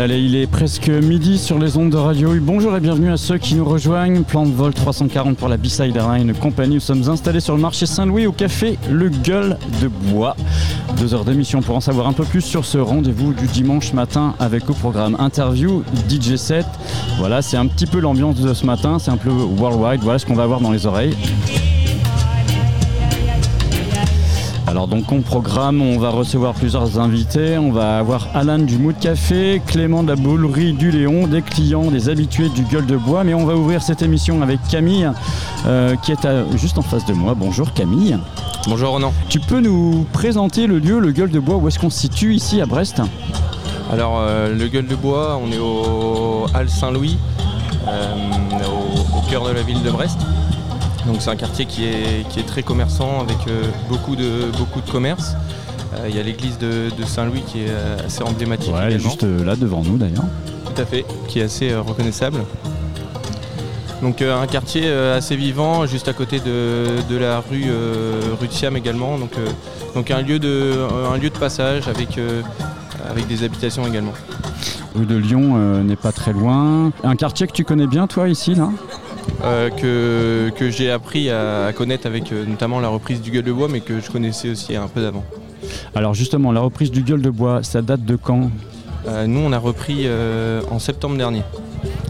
Allez, il est presque midi sur les ondes de Radio U. Bonjour et bienvenue à ceux qui nous rejoignent. Plan de vol 340 pour la Bside Airlines compagnie. Nous sommes installés sur le marché Saint-Louis au café Le Gueule de Bois. 2 heures d'émission pour en savoir un peu plus sur ce rendez-vous du dimanche matin avec au programme interview DJ7. Voilà, c'est un petit peu l'ambiance de ce matin, c'est un peu worldwide. Voilà ce qu'on va avoir dans les oreilles. Alors donc on programme, on va recevoir plusieurs invités, on va avoir Alan du Mood Café, Clément de la Boulerie du Léon, des clients, des habitués du Gueule de Bois. Mais on va ouvrir cette émission avec Camille qui est juste en face de moi. Bonjour Camille. Bonjour Ronan. Tu peux nous présenter le lieu, le Gueule de Bois, où est-ce qu'on se situe ici à Brest ? Alors le Gueule de Bois, on est au Halles Saint-Louis, au cœur de la ville de Brest. Donc c'est un quartier qui est très commerçant avec beaucoup de commerces. Il y a l'église de Saint-Louis qui est assez emblématique. Ouais, elle est juste là devant nous d'ailleurs. Tout à fait, qui est assez reconnaissable. Donc un quartier assez vivant, juste à côté de la rue de Siam également. Donc un lieu de passage avec des habitations également. Rue de Lyon n'est pas très loin. Un quartier que tu connais bien toi ici là ? Que j'ai appris à connaître avec notamment la reprise du Gueule de Bois, mais que je connaissais aussi un peu d'avant. Alors justement, la reprise du Gueule de Bois, ça date de quand ? Nous, on a repris en septembre dernier.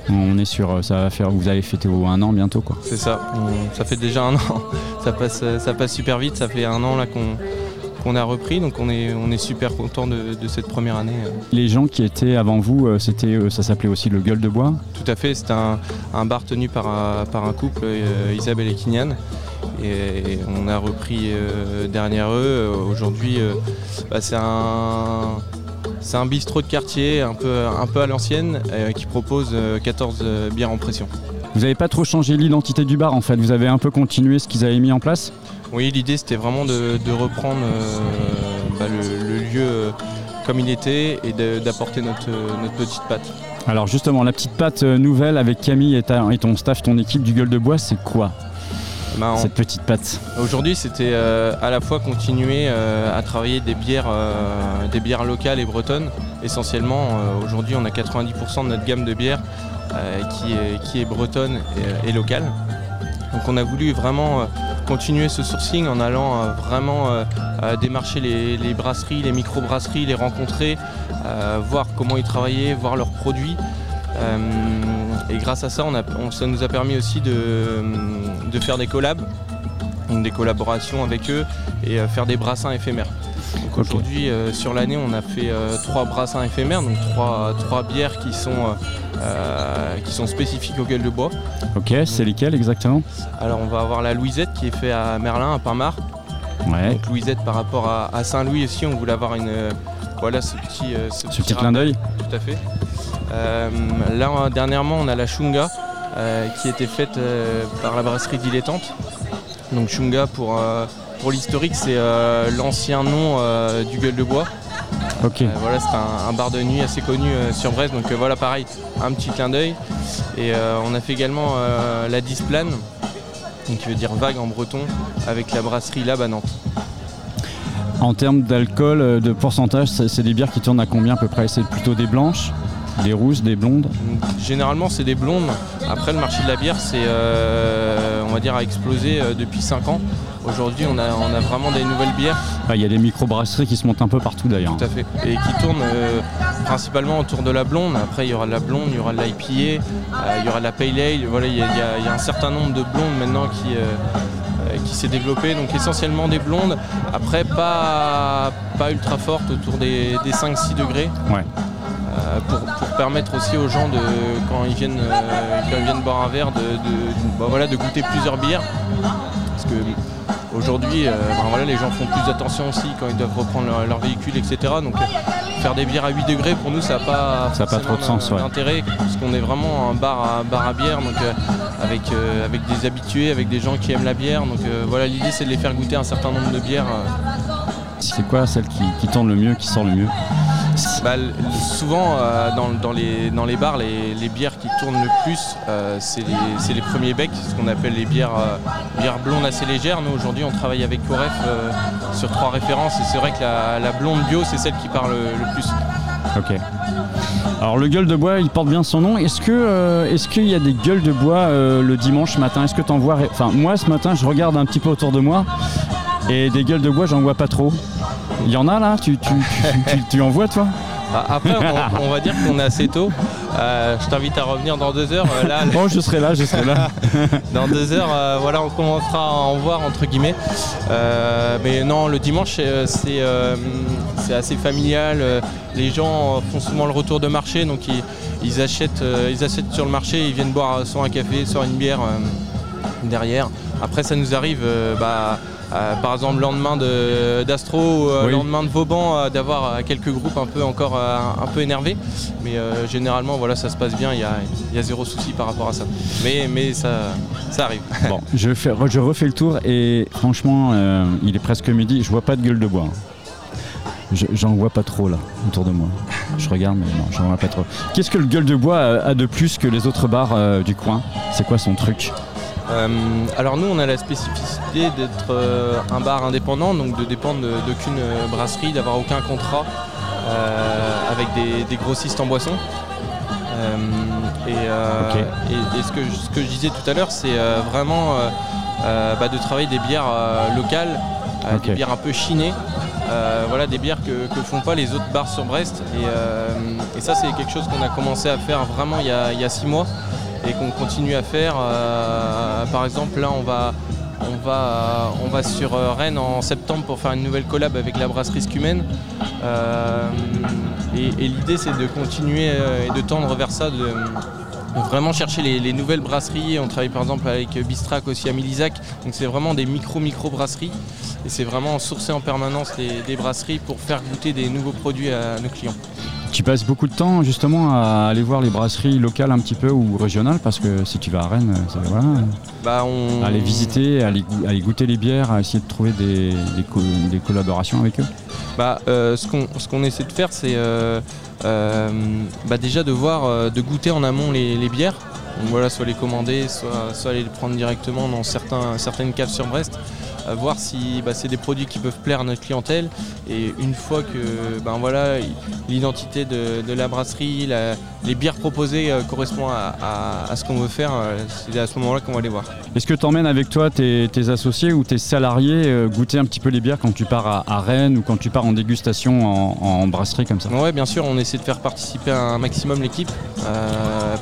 On est sur, ça va faire, vous avez fêté un an bientôt quoi. C'est ça, ça fait déjà un an, ça passe super vite, ça fait un an là qu'on a repris, donc on est super content de cette première année. Les gens qui étaient avant vous, ça s'appelait aussi le Gueule de Bois ? Tout à fait, c'était un bar tenu par un couple, Isabelle et Kinyan, et on a repris derrière eux. Aujourd'hui, c'est un bistrot de quartier, un peu à l'ancienne, qui propose 14 bières en pression. Vous n'avez pas trop changé l'identité du bar en fait, vous avez un peu continué ce qu'ils avaient mis en place ? Oui, l'idée c'était vraiment de reprendre le lieu comme il était et d'apporter notre petite patte. Alors justement, la petite patte nouvelle avec Camille et ton staff, ton équipe du Gueule de Bois, c'est quoi cette petite patte ? Aujourd'hui, c'était à la fois continuer à travailler des bières locales et bretonnes. Essentiellement, aujourd'hui, on a 90% de notre gamme de bières qui est bretonne et locale. Donc on a voulu vraiment continuer ce sourcing en allant vraiment démarcher les brasseries, les micro-brasseries, les rencontrer, voir comment ils travaillaient, voir leurs produits. Et grâce à ça, ça nous a permis aussi de faire des collabs, donc des collaborations avec eux et faire des brassins éphémères. Donc aujourd'hui, sur l'année, on a fait 3 brassins éphémères, donc 3 bières qui sont spécifiques au Gueule de Bois. Ok, c'est lesquelles exactement ? Alors on va avoir la Louisette qui est faite à Merlin, à Pinmar. Ouais. Donc Louisette par rapport à Saint-Louis aussi, on voulait avoir ce petit clin d'œil. Tout à fait. Là dernièrement on a la chunga qui était faite par la brasserie Dilettante. Donc chunga pour l'historique c'est l'ancien nom du Gueule de Bois. Okay. Voilà, c'est un bar de nuit assez connu sur Brest, donc voilà pareil, un petit clin d'œil. Et on a fait également la Displane, qui veut dire vague en breton, avec la brasserie Lab à Nantes. En termes d'alcool, de pourcentage, c'est des bières qui tournent à combien à peu près ? C'est plutôt des blanches, des rousses, des blondes ? Généralement c'est des blondes. Après le marché de la bière c'est on va dire a explosé depuis 5 ans. Aujourd'hui on a vraiment des nouvelles bières. Il y a des micro-brasseries qui se montent un peu partout d'ailleurs. Tout à fait. Et qui tournent principalement autour de la blonde. Après il y aura de la blonde, il y aura de l'IPA, il y aura de la pale ale. Voilà, il y a un certain nombre de blondes maintenant qui s'est développé. Donc essentiellement des blondes. Après pas ultra fortes, autour des 5-6 degrés. Ouais. Pour permettre aussi aux gens quand ils viennent boire un verre de goûter plusieurs bières, parce que aujourd'hui les gens font plus attention aussi quand ils doivent reprendre leur véhicule, etc. Donc faire des bières à 8 degrés pour nous ça n'a pas trop de sens, d'intérêt, parce qu'on est vraiment un bar à bière, donc avec des habitués, avec des gens qui aiment la bière, donc l'idée c'est de les faire goûter un certain nombre de bières. C'est quoi celle qui tourne le mieux, qui sort le mieux ? Souvent dans les bars, les bières qui tournent le plus, c'est les premiers becs, ce qu'on appelle les bières blondes assez légères. Nous aujourd'hui on travaille avec Coref sur 3 références, et c'est vrai que la blonde bio c'est celle qui parle le plus. Ok. Alors le Gueule de Bois, il porte bien son nom. Est-ce qu'il y a des gueules de bois le dimanche matin? Est-ce que t'en vois? Enfin, moi ce matin, je regarde un petit peu autour de moi et des gueules de bois, j'en vois pas trop. Il y en a là? Tu en vois toi? Après, on va dire qu'on est assez tôt. Je t'invite à revenir dans 2 heures. Là, oh, je serai là. Dans 2 heures, voilà, on commencera à en voir, entre guillemets. Mais non, le dimanche, c'est assez familial. Les gens font souvent le retour de marché, donc ils achètent sur le marché, ils viennent boire soit un café, soit une bière derrière. Après, ça nous arrive... par exemple le lendemain d'Astro ou le lendemain de Vauban d'avoir quelques groupes un peu encore un peu énervés, mais généralement voilà, ça se passe bien, il y a zéro souci par rapport à ça, mais ça arrive. Bon, je refais le tour et franchement il est presque midi, je vois pas de gueule de bois. J'en vois pas trop là autour de moi. Je regarde mais non, j'en vois pas trop. Qu'est-ce que le Gueule de Bois a de plus que les autres bars du coin? C'est quoi son truc? Alors nous on a la spécificité d'être un bar indépendant, donc de dépendre d'aucune brasserie, d'avoir aucun contrat avec des grossistes en boissons. Okay. Et ce que je disais tout à l'heure, c'est vraiment de travailler des bières locales, okay, des bières un peu chinées. Voilà, des bières que font pas les autres bars sur Brest. Et ça c'est quelque chose qu'on a commencé à faire vraiment il y a 6 mois. Et qu'on continue à faire. Par exemple, là, on va sur Rennes en septembre pour faire une nouvelle collab avec la brasserie Scumen. Et l'idée, c'est de continuer et de tendre vers ça, de vraiment chercher les nouvelles brasseries. On travaille par exemple avec Bistrac aussi à Milizac. Donc c'est vraiment des micro brasseries. Et c'est vraiment sourcer en permanence des brasseries pour faire goûter des nouveaux produits à nos clients. Tu passes beaucoup de temps justement à aller voir les brasseries locales un petit peu ou régionales, parce que si tu vas à Rennes, ça, voilà, aller visiter, aller goûter les bières, à essayer de trouver des collaborations avec eux. Ce qu'on essaie de faire, c'est déjà de voir, de goûter en amont les bières. Donc voilà, soit les commander, soit aller les prendre directement dans certaines caves sur Brest. Voir si c'est des produits qui peuvent plaire à notre clientèle, et une fois que l'identité de la brasserie, les bières proposées correspond à ce qu'on veut faire, c'est à ce moment-là qu'on va les voir. Est-ce que tu emmènes avec toi tes associés ou tes salariés goûter un petit peu les bières quand tu pars à Rennes ou quand tu pars en dégustation en brasserie comme ça? Oui, bien sûr, on essaie de faire participer un maximum l'équipe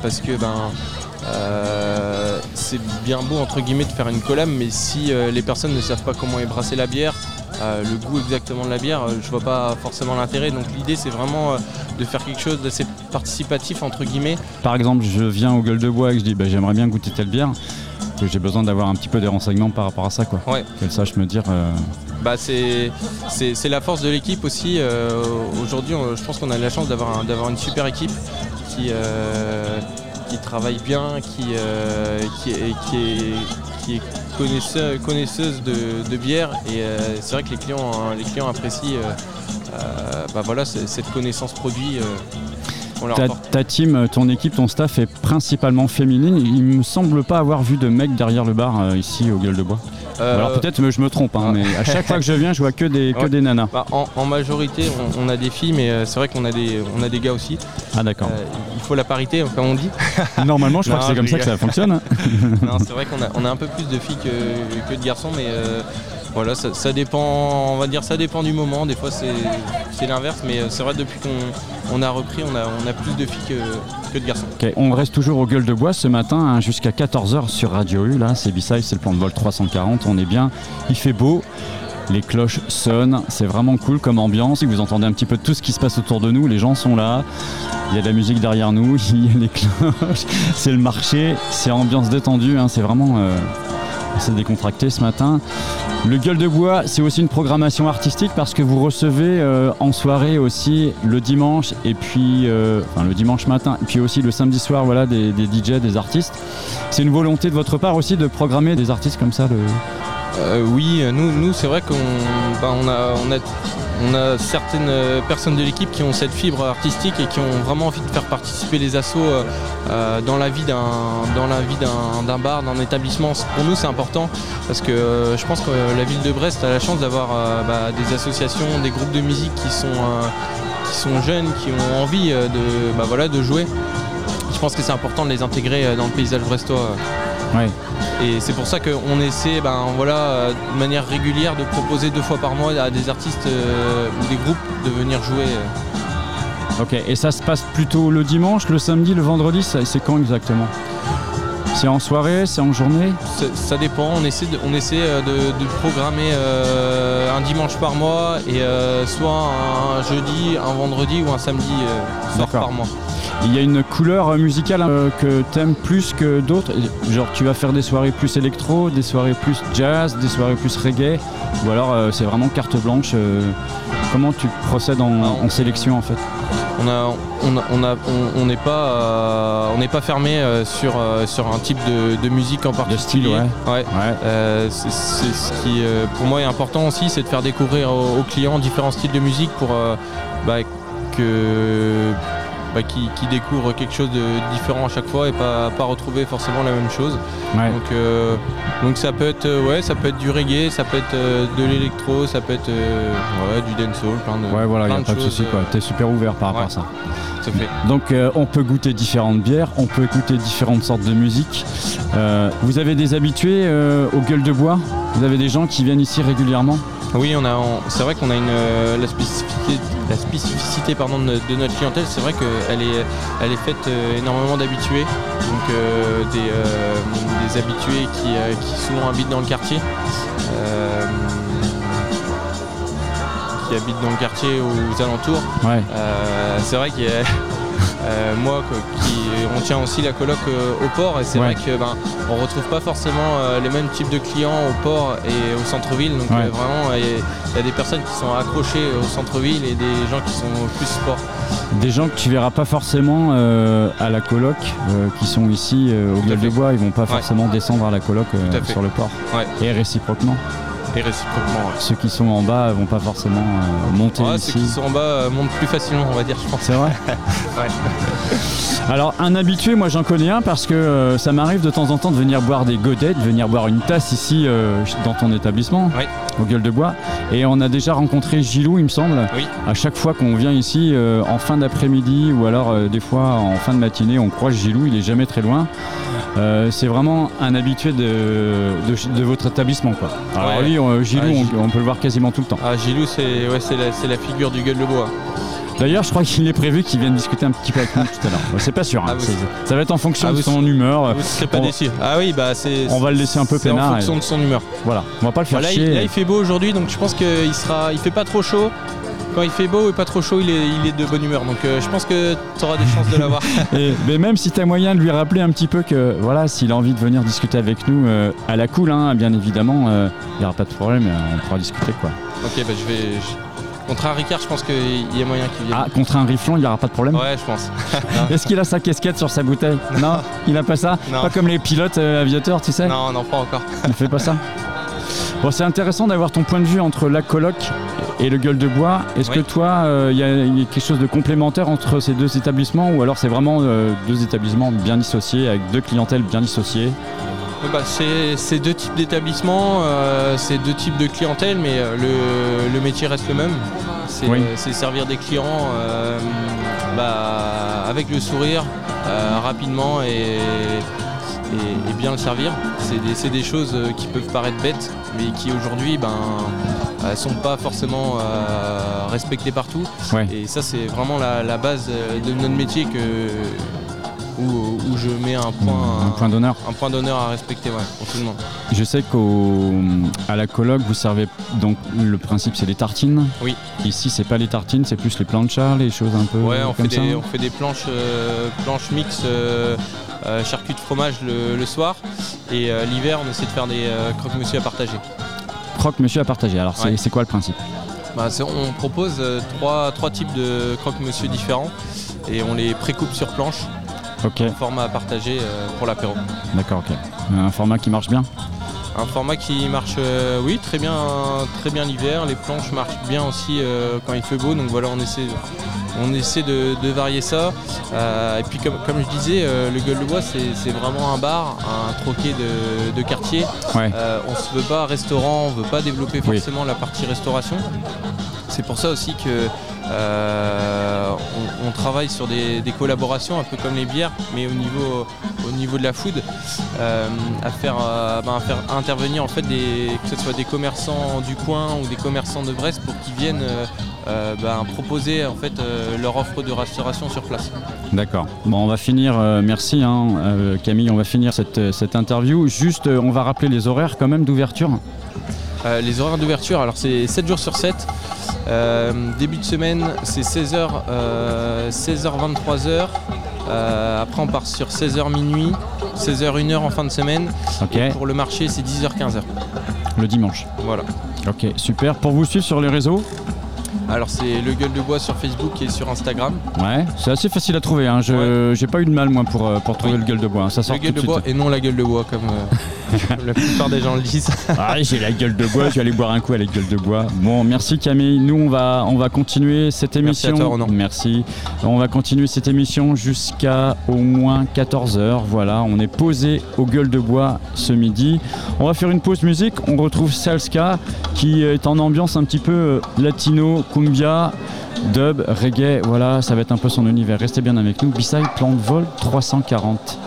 parce que... c'est bien beau entre guillemets de faire une collab, mais si les personnes ne savent pas comment est brassée la bière, le goût exactement de la bière, je vois pas forcément l'intérêt. Donc l'idée c'est vraiment de faire quelque chose d'assez participatif entre guillemets. Par exemple, je viens au Gueule de Bois et je dis j'aimerais bien goûter telle bière, que j'ai besoin d'avoir un petit peu des renseignements par rapport à ça quoi. Ouais. Qu'elle sache me dire. C'est la force de l'équipe aussi. Aujourd'hui, je pense qu'on a la chance d'avoir une super équipe qui travaille bien, qui est connaisseuse de bière, et c'est vrai que les clients apprécient cette connaissance produit. Ta team, ton équipe, ton staff est principalement féminine. Il me semble pas avoir vu de mecs derrière le bar ici au Gueule de Bois. Alors peut-être je me trompe, mais à chaque fois que je viens, je vois que des nanas. En majorité, on a des filles, mais c'est vrai qu'on a des gars aussi. Ah d'accord. Il faut la parité, comme on dit. Normalement, je crois que c'est comme ça que ça fonctionne. Non, c'est vrai qu'on a un peu plus de filles que de garçons, mais ça dépend. On va dire ça dépend du moment. Des fois, c'est l'inverse, mais c'est vrai depuis qu'on a repris, on a plus de filles que de garçons. Okay. On reste toujours au Gueule de Bois ce matin jusqu'à 14h sur Radio U. Là, c'est Bside, c'est le plan de vol 340. On est bien, il fait beau, les cloches sonnent, c'est vraiment cool comme ambiance. Vous entendez un petit peu tout ce qui se passe autour de nous, les gens sont là, il y a de la musique derrière nous, il y a les cloches, c'est le marché, c'est ambiance détendue, c'est vraiment... C'est décontracté ce matin. Le Gueule de Bois, c'est aussi une programmation artistique parce que vous recevez en soirée aussi le dimanche et puis le dimanche matin et puis aussi le samedi soir des DJ, des artistes. C'est une volonté de votre part aussi de programmer des artistes comme ça Oui, nous c'est vrai qu'on a certaines personnes de l'équipe qui ont cette fibre artistique et qui ont vraiment envie de faire participer les assos dans la vie d'un bar, d'un établissement. Pour nous c'est important parce que je pense que la ville de Brest a la chance d'avoir des associations, des groupes de musique qui sont qui sont jeunes, qui ont envie de jouer. Je pense que c'est important de les intégrer dans le paysage brestois. Ouais. Et c'est pour ça qu'on essaie de manière régulière de proposer 2 fois par mois à des artistes ou des groupes de venir jouer. Ok, et ça se passe plutôt le dimanche, le samedi, le vendredi, c'est quand exactement ? C'est en soirée, c'est en journée ? Ça dépend, on essaie de programmer un dimanche par mois et soit un jeudi, un vendredi ou un samedi soir par mois. Il y a une couleur musicale que t'aimes plus que d'autres, genre tu vas faire des soirées plus électro, des soirées plus jazz, des soirées plus reggae, ou alors c'est vraiment carte blanche. Comment tu procèdes en sélection en fait ? On n'est pas fermé sur un type de musique en particulier. De style, ouais. C'est ce qui pour moi est important aussi, c'est de faire découvrir aux clients différents styles de musique pour qui découvrent quelque chose de différent à chaque fois et pas retrouver forcément la même chose. Ouais. Donc ça peut être du reggae, ça peut être de l'électro, ça peut être du dancehall, plein de choses. Ouais voilà, il n'y a pas de souci quoi, t'es super ouvert par rapport à ça. Ça fait. Donc on peut goûter différentes bières, on peut écouter différentes sortes de musique. Vous avez des habitués aux Gueules de Bois ? Vous avez des gens qui viennent ici régulièrement ? Oui, c'est vrai qu'on a la spécificité de notre clientèle, c'est vrai qu'elle est faite énormément d'habitués, donc des habitués qui souvent habitent dans le quartier, qui habitent dans le quartier aux alentours. Ouais. C'est vrai qu'il y a... on tient aussi la coloc au port et c'est vrai que on retrouve pas forcément les mêmes types de clients au port et au centre-ville, donc vraiment il y a des personnes qui sont accrochées au centre-ville et des gens qui sont plus sport. Des gens que tu verras pas forcément à la coloc qui sont ici au Gueule de Bois, ils vont pas forcément descendre à la coloc sur le port et réciproquement. Ceux qui sont en bas vont pas forcément monter ici. Ceux qui sont en bas montent plus facilement, on va dire, je pense. C'est vrai. Ouais. Alors un habitué, moi j'en connais un parce que ça m'arrive de temps en temps de venir boire des godets, de venir boire une tasse ici dans ton établissement, au Gueule de Bois. Et on a déjà rencontré Gilou, il me semble. Oui. À chaque fois qu'on vient ici en fin d'après-midi ou alors des fois en fin de matinée, on croise Gilou, il est jamais très loin. C'est vraiment un habitué de votre établissement quoi. Alors lui, Gilou, on peut le voir quasiment tout le temps. Ah, Gilou, c'est la figure du Gueule de Bois. D'ailleurs, je crois qu'il est prévu qu'il vienne discuter un petit peu avec nous tout à l'heure. C'est pas sûr, ça va être en fonction de son humeur. Vous serez pas déçu. On va le laisser un peu peinard. En fonction de son humeur. Voilà, on va pas le faire chier. Là, il fait beau aujourd'hui, donc je pense qu'il fait pas trop chaud. Quand il fait beau et pas trop chaud, il est de bonne humeur. Donc je pense que tu auras des chances de l'avoir. Mais même si tu as moyen de lui rappeler un petit peu que s'il a envie de venir discuter avec nous à la cool, bien évidemment, il n'y aura pas de problème, on pourra discuter quoi. Ok, contre un Ricard, je pense qu'il y a moyen qu'il vienne. Ah, contre un Riflon, il n'y aura pas de problème ? Ouais, je pense. Est-ce qu'il a sa casquette sur sa bouteille ? Non, il n'a pas ça ? Non. Pas comme les pilotes aviateurs, tu sais ? Non, pas encore. Il ne fait pas ça ? Bon, c'est intéressant d'avoir ton point de vue entre la coloc et le Gueule de Bois. Est-ce que toi, il y a quelque chose de complémentaire entre ces deux établissements ou alors c'est vraiment deux établissements bien dissociés, avec deux clientèles bien dissociées ? C'est deux types d'établissements, c'est deux types de clientèle, mais le métier reste le même. C'est servir des clients avec le sourire, rapidement et bien le servir. C'est des choses qui peuvent paraître bêtes, mais qui aujourd'hui sont pas forcément respectées partout. Ouais. Et ça, c'est vraiment la base de notre métier où je mets un point d'honneur. Un point d'honneur à respecter pour tout le monde. Je sais qu'à la coloc, vous servez, donc le principe c'est les tartines. Oui. Ici c'est pas les tartines, c'est plus les planchas, les choses un peu comme ça. On fait des planches mixtes charcuterie de fromage le soir et l'hiver on essaie de faire des croque-monsieur à partager. Croque-monsieur à partager, alors c'est quoi le principe ? On propose trois types de croque-monsieur différents et on les précoupe sur planche. Un format à partager pour l'apéro. D'accord, ok. Un format qui marche bien ? Un format qui marche très bien l'hiver. Les planches marchent bien aussi quand il fait beau. Donc on essaie de varier ça. Et puis comme je disais, le Gueule de Bois c'est vraiment un bar, un troquet de quartier. Ouais. On se veut pas restaurant, on veut pas développer forcément la partie restauration. C'est pour ça aussi que On travaille sur des collaborations un peu comme les bières, mais au niveau de la food, à faire intervenir en fait que ce soit des commerçants du coin ou des commerçants de Brest pour qu'ils viennent proposer en fait leur offre de restauration sur place. D'accord. Bon, on va finir. Merci Camille. On va finir cette interview. Juste, on va rappeler les horaires quand même d'ouverture. Les horaires d'ouverture, alors c'est 7 jours sur 7. Début de semaine, c'est 16h, 16h-23h. Après, on part sur 16h minuit, 16h-1h en fin de semaine. Okay. Et pour le marché, c'est 10h-15h. Le dimanche. Voilà. Ok, super. Pour vous suivre sur les réseaux ? Alors c'est Le Gueule de Bois sur Facebook et sur Instagram. Ouais, c'est assez facile à trouver. Hein. J'ai pas eu de mal moi pour trouver Le Gueule de Bois. Ça sort Le Gueule de Bois et non La Gueule de Bois comme la plupart des gens le disent. Ah, j'ai La Gueule de Bois, je vais aller boire un coup à La Gueule de Bois. Bon, merci Camille. Nous on va continuer cette émission. Merci à toi, Ronan. Merci. On va continuer cette émission jusqu'à au moins 14h. Voilà, on est posé au Gueule de Bois ce midi. On va faire une pause musique. On retrouve Salska qui est en ambiance un petit peu latino. Cumbia, dub, reggae, voilà, ça va être un peu son univers. Restez bien avec nous, Bside, Plan de vol 340.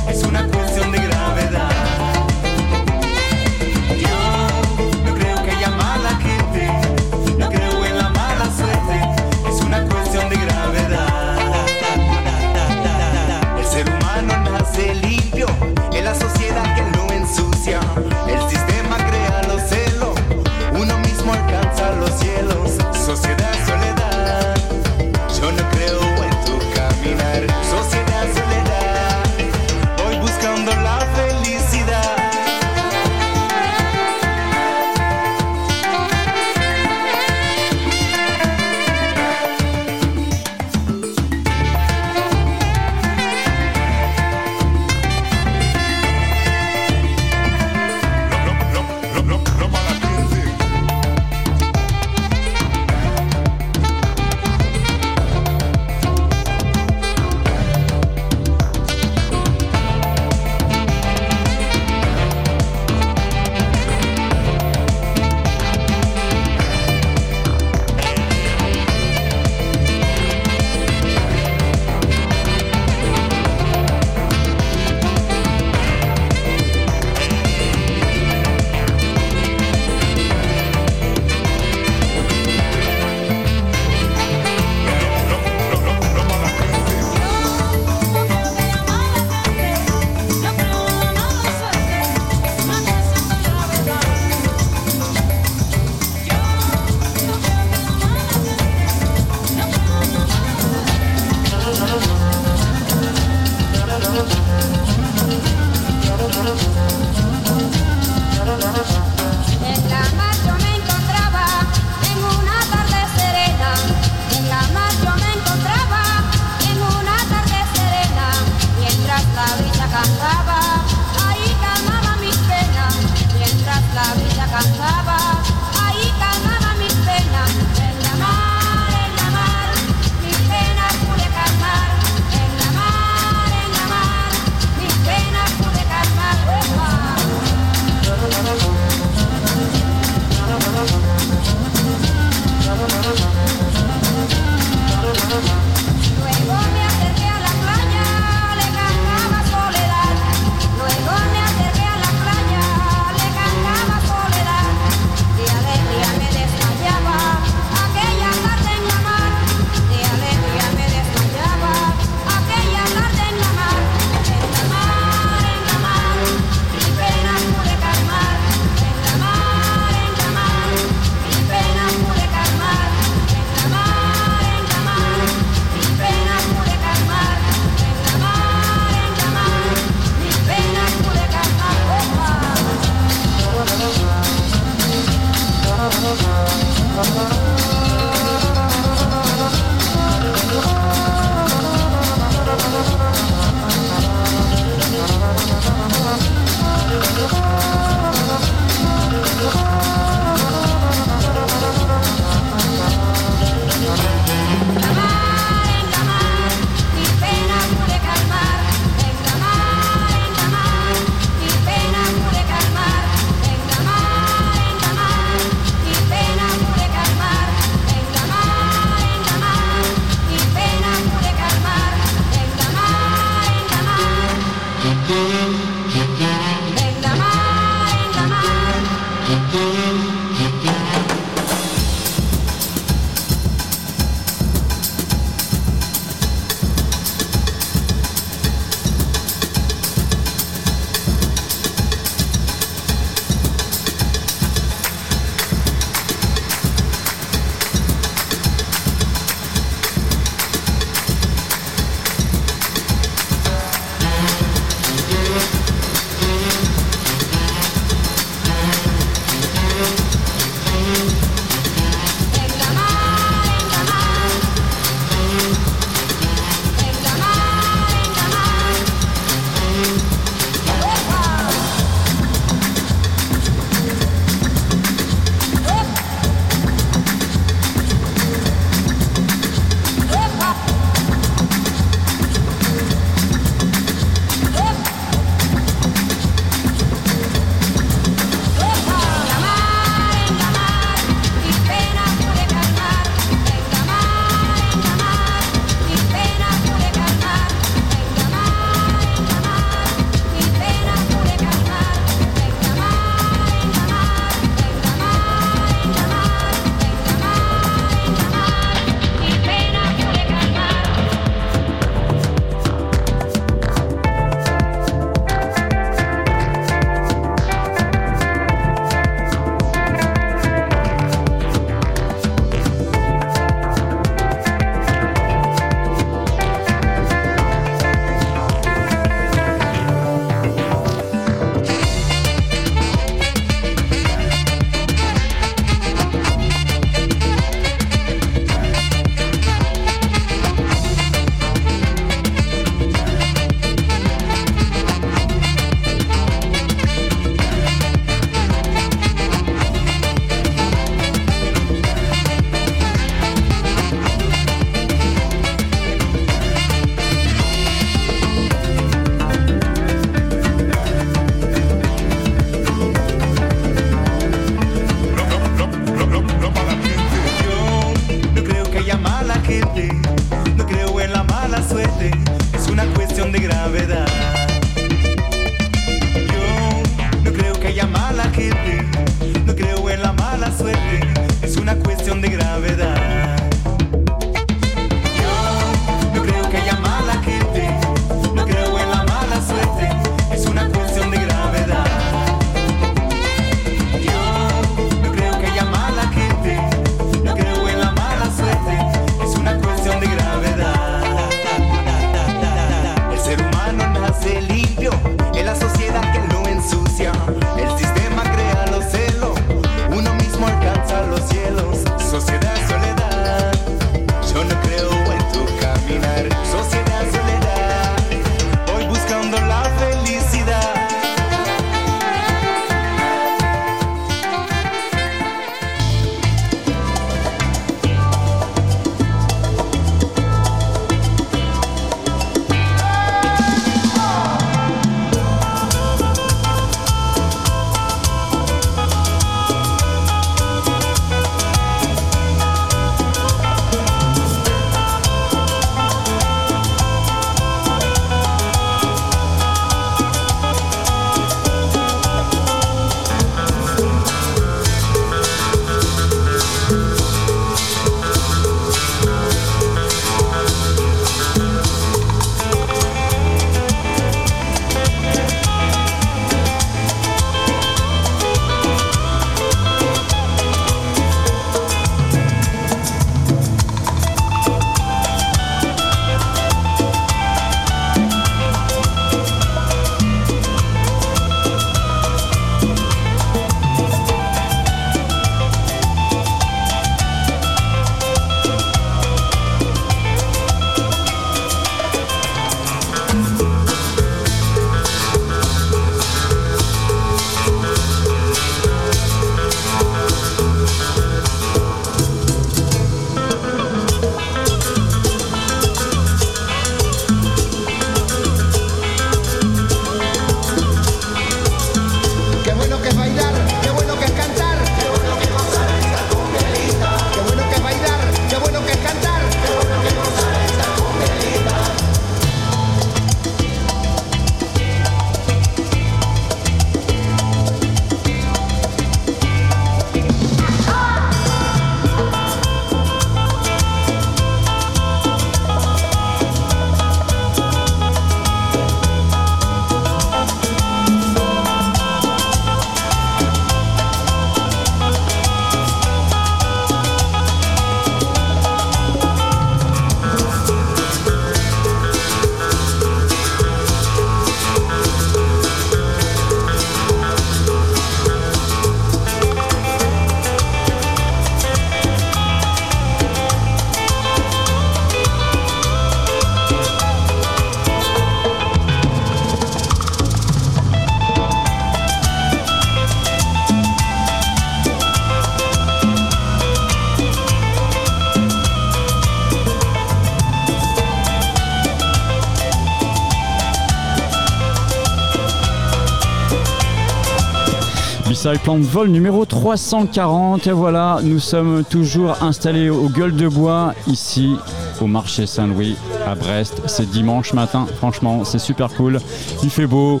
Freestyle, plan de vol numéro 340. Et voilà, nous sommes toujours installés au Gueule de Bois, ici au marché Saint-Louis à Brest. C'est dimanche matin, franchement, c'est super cool. Il fait beau,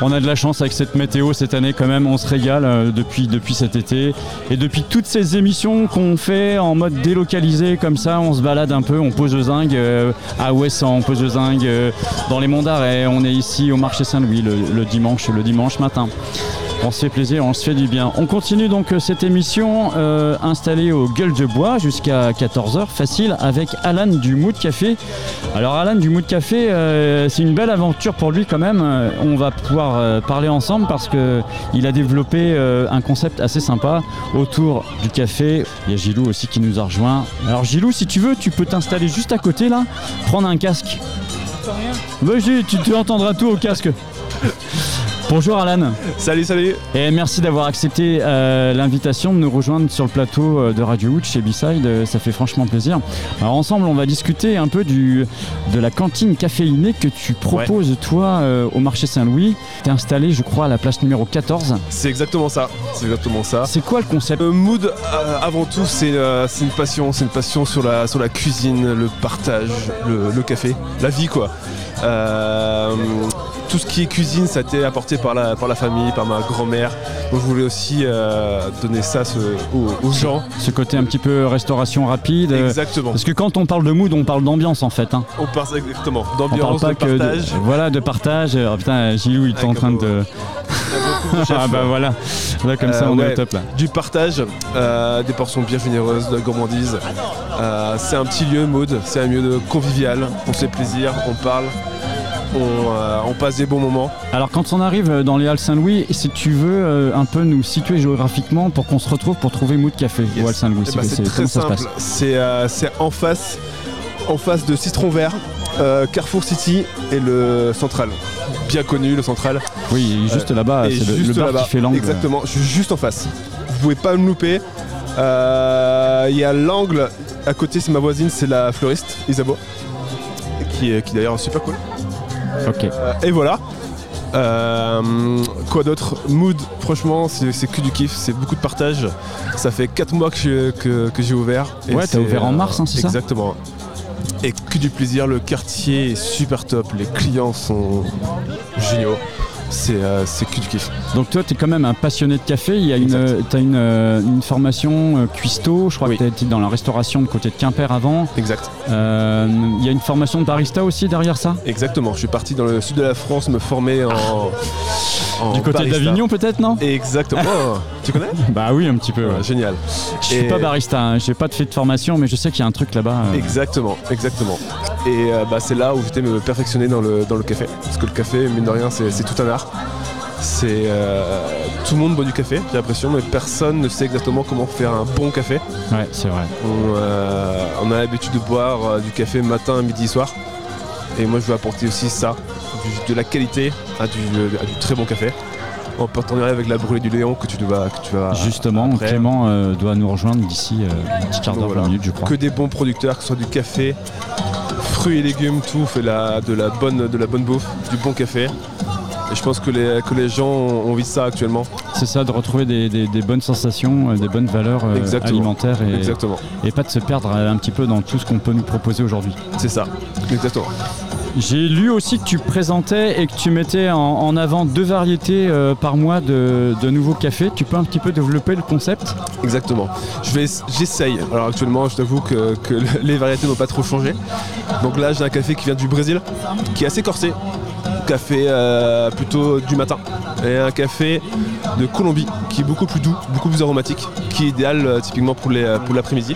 on a de la chance avec cette météo cette année quand même, on se régale depuis cet été. Et depuis toutes ces émissions qu'on fait en mode délocalisé comme ça, on se balade un peu, on pose le zingue à Ouessant, on pose le zingue dans les monts d'arrêt. On est ici au marché Saint-Louis le dimanche matin. On se fait plaisir, on se fait du bien. On continue donc cette émission installée au Gueule de Bois jusqu'à 14h, facile, avec Alan du Mood Café. Alors Alan du Mood Café, c'est une belle aventure pour lui quand même. On va pouvoir parler ensemble parce qu'il a développé un concept assez sympa autour du café. Il y a Gilou aussi qui nous a rejoint. Alors Gilou, si tu veux, tu peux t'installer juste à côté là, prendre un casque. Vas-y, tu entendras tout au casque. Bonjour Alan. Salut. Et merci d'avoir accepté l'invitation de nous rejoindre sur le plateau de Radio U chez Bside. Ça fait franchement plaisir. Alors ensemble, on va discuter un peu de la cantine caféinée que tu proposes, toi, au marché Saint-Louis. T'es installé, je crois, à la place numéro 14. C'est exactement ça. C'est quoi le concept ? Mood, avant tout, c'est une passion. C'est une passion sur la cuisine, le partage, le café, la vie, quoi. Tout ce qui est cuisine, ça a été apporté par la famille, par ma grand-mère. Donc je voulais aussi donner ça aux gens. Ce côté un petit peu restauration rapide. Exactement. Parce que quand on parle de mood, on parle d'ambiance en fait. Hein. On parle exactement d'ambiance, on parle pas de partage. De partage. Oh, putain, Gilou, il est en train de... Ah bah voilà, là comme ça on est au top là. Du partage, des portions bien généreuses, de la gourmandise. C'est un petit lieu Mood, c'est un lieu convivial, on fait plaisir, on parle. On passe des bons moments. Alors quand on arrive dans les Halles Saint-Louis, si tu veux un peu nous situer géographiquement pour qu'on se retrouve pour trouver Mood Café aux Halles Saint-Louis, c'est très simple. C'est en face de Citron Vert, Carrefour City et le Central. Bien connu le Central. Oui, juste là-bas, c'est juste le bar là-bas, qui fait l'angle. Exactement, je suis juste en face. Vous pouvez pas me louper. Il y a l'angle à côté, c'est ma voisine, c'est la fleuriste Isabeau, qui d'ailleurs est super cool. Okay. Et voilà. Quoi d'autre ? Mood, franchement, c'est que du kiff, c'est beaucoup de partage. Ça fait 4 mois que j'ai ouvert. Et ouais, t'as ouvert en mars, hein, c'est ça ? Exactement. Et que du plaisir, le quartier est super top, les clients sont géniaux. C'est que du kiff. Donc toi, t'es quand même un passionné de café. Il y a t'as une formation cuistot. Je crois que t'étais dans la restauration de côté de Quimper avant. Exact. Il y a une formation de barista aussi derrière ça. Exactement. Je suis parti dans le sud de la France me former en du côté barista. D'Avignon peut-être, non ? Exactement. Tu connais ? Bah oui, un petit peu. Ouais. Génial. Je suis pas barista. Hein. J'ai pas fait de formation, mais je sais qu'il y a un truc là-bas. Exactement. Et c'est là où j'étais me perfectionner dans le café. Parce que le café, mine de rien, c'est tout un art. Tout le monde boit du café, j'ai l'impression, mais personne ne sait exactement comment faire un bon café. Ouais, c'est vrai. On a l'habitude de boire du café matin, midi, soir. Et moi, je veux apporter aussi ça, de la qualité à du très bon café. On peut retourner avec la Brûlerie du Léon que tu vas justement après. Clément doit nous rejoindre d'ici un petit quart d'heure, 20 minutes je crois. Que des bons producteurs, que ce soit du café, fruits et légumes, tout fait de la bonne bouffe, du bon café. Et je pense que les gens ont envie de ça actuellement. C'est ça, de retrouver des bonnes sensations, des bonnes valeurs alimentaires et pas de se perdre un petit peu dans tout ce qu'on peut nous proposer aujourd'hui. C'est ça, exactement. J'ai lu aussi que tu présentais et que tu mettais en avant 2 variétés par mois de nouveaux cafés. Tu peux un petit peu développer le concept ? Exactement. J'essaye. Alors actuellement, je t'avoue que les variétés n'ont pas trop changé. Donc là, j'ai un café qui vient du Brésil, qui est assez corsé. Café plutôt du matin. Et un café de Colombie, qui est beaucoup plus doux, beaucoup plus aromatique, qui est idéal typiquement pour l'après-midi.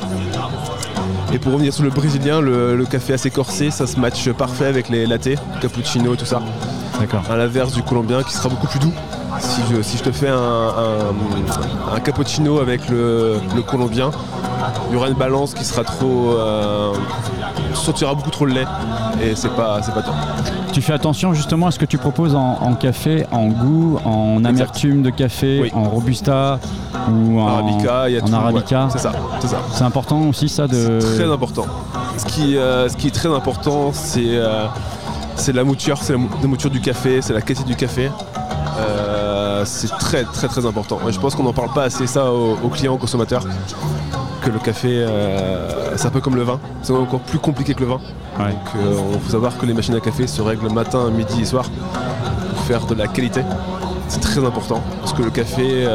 Et pour revenir sur le brésilien, le café assez corsé, ça se match parfait avec les latés, cappuccino, tout ça. D'accord. À l'inverse du colombien qui sera beaucoup plus doux. Si je te fais un cappuccino avec le colombien, il y aura une balance qui sera trop... sortira beaucoup trop le lait et c'est pas top. Tu fais attention justement à ce que tu proposes en café, en goût, en amertume de café, en robusta ou en arabica, c'est ça. C'est important aussi ça C'est très important. Ce qui est très important, c'est la mouture du café, c'est la qualité du café. c'est très très très important. Et je pense qu'on n'en parle pas assez ça aux clients, aux consommateurs, que le café c'est un peu comme le vin, c'est encore plus compliqué que le vin. Ouais. Donc il faut savoir que les machines à café se règlent matin, midi et soir pour faire de la qualité. C'est très important parce que le café,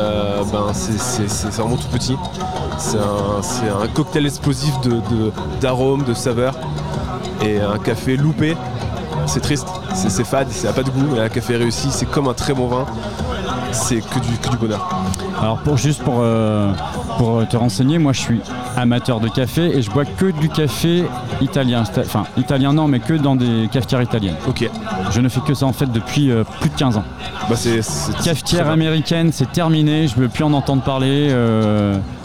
c'est vraiment tout petit. C'est un cocktail explosif d'arômes, de saveurs. Et un café loupé, c'est triste, c'est fade, ça n'a pas de goût. Et un café réussi, c'est comme un très bon vin, c'est que du bonheur. Alors pour te renseigner, moi je suis amateur de café et je bois que du café italien. Enfin, italien non, mais que dans des cafetières italiennes. Ok. Je ne fais que ça en fait depuis plus de 15 ans. Bah c'est cafetière américaine, c'est terminé, je ne veux plus en entendre parler.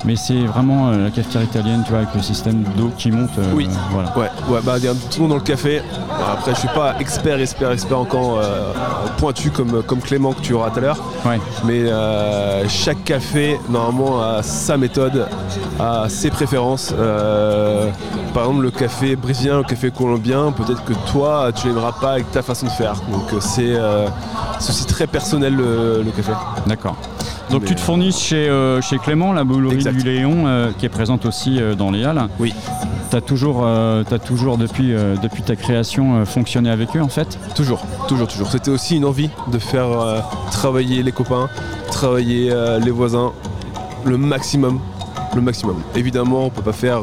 Mais c'est vraiment la cafetière italienne, tu vois, avec le système d'eau qui monte. Oui. Voilà. Ouais, bah il y a tout le monde dans le café. Après, je suis pas expert encore pointu comme Clément que tu auras tout à l'heure. Ouais. Mais chaque café normalement a sa méthode, a ses préférences. Par exemple, le café brésilien, le café colombien, peut-être que toi tu n'aimeras pas avec ta façon de faire. Donc c'est aussi très personnel le café. D'accord. Donc tu te fournis chez Clément, la Boulerie du Léon, qui est présente aussi dans les Halles. Oui. T'as toujours depuis ta création fonctionné avec eux en fait. Toujours. C'était aussi une envie de faire travailler les copains, travailler les voisins le maximum. Évidemment, on peut pas faire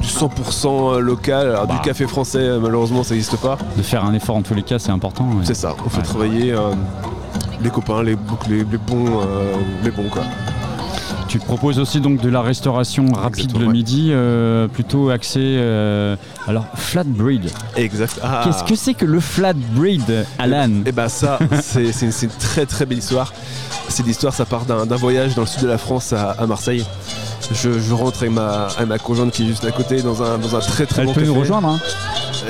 du 100% local. Alors, du café français, malheureusement, ça n'existe pas. De faire un effort en tous les cas, c'est important. Ouais. C'est ça. On faut travailler. Les copains, les bons quoi. Tu proposes aussi donc de la restauration rapide. Exactement, le midi, plutôt axée alors flatbread. Exact. Ah. Qu'est-ce que c'est que le flatbread, Alan ? Eh ben ça, c'est une très très belle histoire. C'est l'histoire, ça part d'un voyage dans le sud de la France à Marseille. Je rentre avec ma conjointe qui est juste à côté dans un très très bon café. Elle peut nous rejoindre. Hein.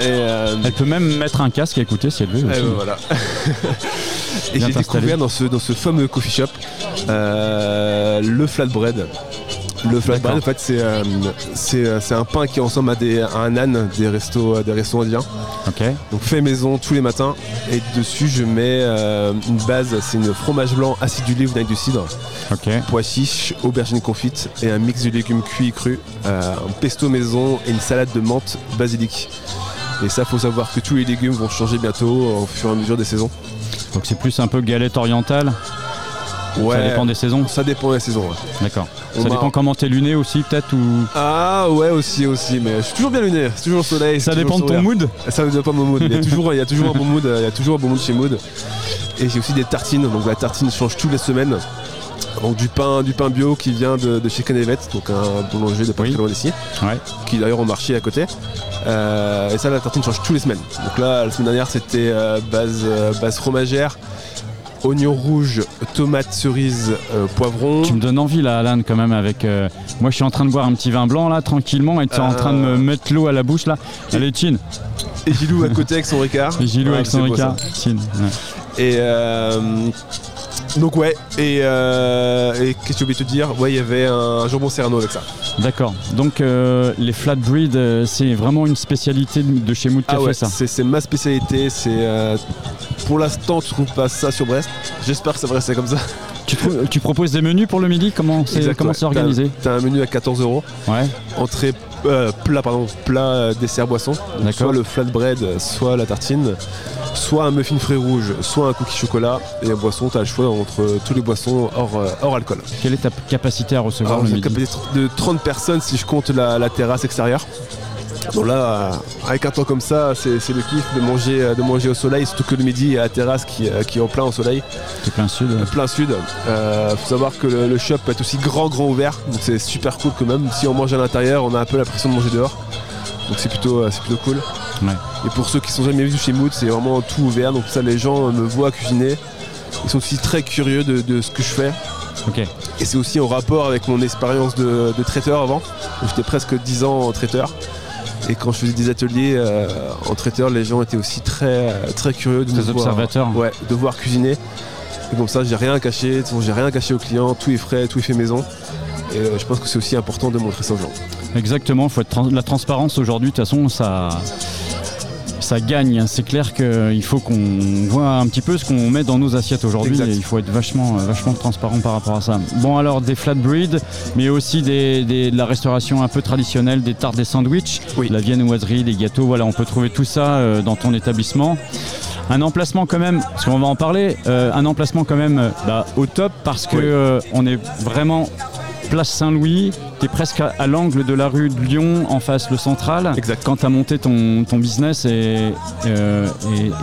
Et elle peut même mettre un casque et écouter si elle veut. Et voilà. Et j'ai découvert dans ce fameux coffee shop le flatbread. Le flatbread, en fait, c'est un pain qui ressemble à un naan des restos indiens. Okay. Donc fait maison tous les matins. Et dessus, je mets une base, c'est une fromage blanc acidulé ou du cidre. Okay. Pois chiche, aubergine confite et un mix de légumes cuits et crus, un pesto maison et une salade de menthe basilic. Et ça, faut savoir que tous les légumes vont changer bientôt au fur et à mesure des saisons. Donc c'est plus un peu galette orientale. Ouais. Ça dépend des saisons. Ça dépend des saisons. Ouais. D'accord. Ça dépend comment t'es luné aussi peut-être ou. Ah ouais aussi, mais je suis toujours bien luné. C'est toujours le soleil. Ça dépend de ton mood. Ça dépend de mon mood. Il y a toujours un bon mood. Il y a toujours un bon mood chez Mood. Et j'ai aussi des tartines. Donc la tartine change toutes les semaines. Donc du pain bio qui vient de chez Canevette, donc un boulanger de pas très loin d'ici, qui d'ailleurs au marché à côté. Et ça, la tartine change toutes les semaines. Donc là, la semaine dernière, c'était base fromagère, oignon rouge, tomate cerise, poivron. Tu me donnes envie là, Alan, quand même. Avec moi, je suis en train de boire un petit vin blanc là, tranquillement, et tu es en train de me mettre l'eau à la bouche là. Allez, tchin. Et Gilou à côté avec son Ricard. Tchin. Ouais. Et donc ouais, et qu'est-ce que j'ai oublié de te dire ? Ouais, il y avait un jambon serrano avec ça. D'accord, donc les flatbread, c'est vraiment une spécialité de chez Mood Café, ça ? C'est ma spécialité, pour l'instant, je trouve pas ça sur Brest. J'espère que ça va rester comme ça. Tu proposes des menus pour le midi ? Comment c'est organisé ? T'as un menu à 14€, ouais. Entrée, plat, dessert, boisson. Donc, soit le flatbread, soit la tartine. Soit un muffin frais rouge, soit un cookie chocolat. Et la boisson, tu as le choix entre tous les boissons hors alcool. Quelle est ta capacité à recevoir le midi ? Capacité de 30 personnes si je compte la terrasse extérieure. Donc là, avec un temps comme ça, c'est le kiff de manger au soleil, surtout que le midi, il y a la terrasse qui est en plein au soleil. C'est plein sud. Plein sud. Faut savoir que le shop peut être aussi grand ouvert. Donc c'est super cool que même si on mange à l'intérieur, on a un peu l'impression de manger dehors. Donc c'est plutôt cool. Ouais. Et pour ceux qui sont jamais venus chez Mood, c'est vraiment tout ouvert. Donc ça, les gens me voient cuisiner. Ils sont aussi très curieux de ce que je fais. Okay. Et c'est aussi en rapport avec mon expérience de traiteur avant. J'étais presque 10 ans en traiteur. Et quand je faisais des ateliers en traiteur, les gens étaient aussi très, très curieux de voir cuisiner. Et comme ça, j'ai rien caché aux clients, tout est frais, tout est fait maison. Et je pense que c'est aussi important de montrer ça aux gens. Exactement, il faut être la transparence aujourd'hui, de toute façon, ça... ça gagne. C'est clair qu'il faut qu'on voit un petit peu ce qu'on met dans nos assiettes aujourd'hui. Exact. Et il faut être vachement transparent par rapport à ça. Bon, alors des flatbread, mais aussi de la restauration un peu traditionnelle, des tartes, des sandwichs, oui, la viennoiserie, des gâteaux. Voilà, on peut trouver tout ça dans ton établissement. Un emplacement quand même, parce qu'on va en parler, un emplacement quand même au top, parce que oui, on est vraiment place Saint-Louis, t'es presque à l'angle de la rue de Lyon, en face le Central. Exact. Quand t'as monté ton business et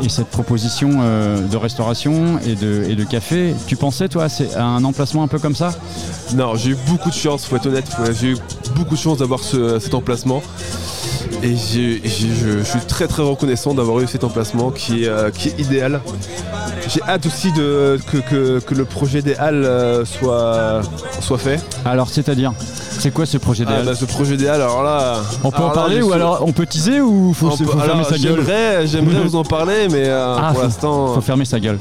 cette proposition de restauration et de café, tu pensais toi à un emplacement un peu comme ça ? Non, j'ai eu beaucoup de chance, faut être honnête, j'ai eu beaucoup de chance d'avoir cet emplacement. Et je suis très très reconnaissant d'avoir eu cet emplacement qui est idéal. J'ai hâte aussi que le projet des Halles soit fait. Alors c'est-à-dire, c'est quoi ce projet des Halles ? Ce projet des Halles, alors là... On peut en parler ou alors on peut teaser ou faut fermer sa gueule ? J'aimerais vous en parler, mais pour l'instant... Faut fermer sa gueule.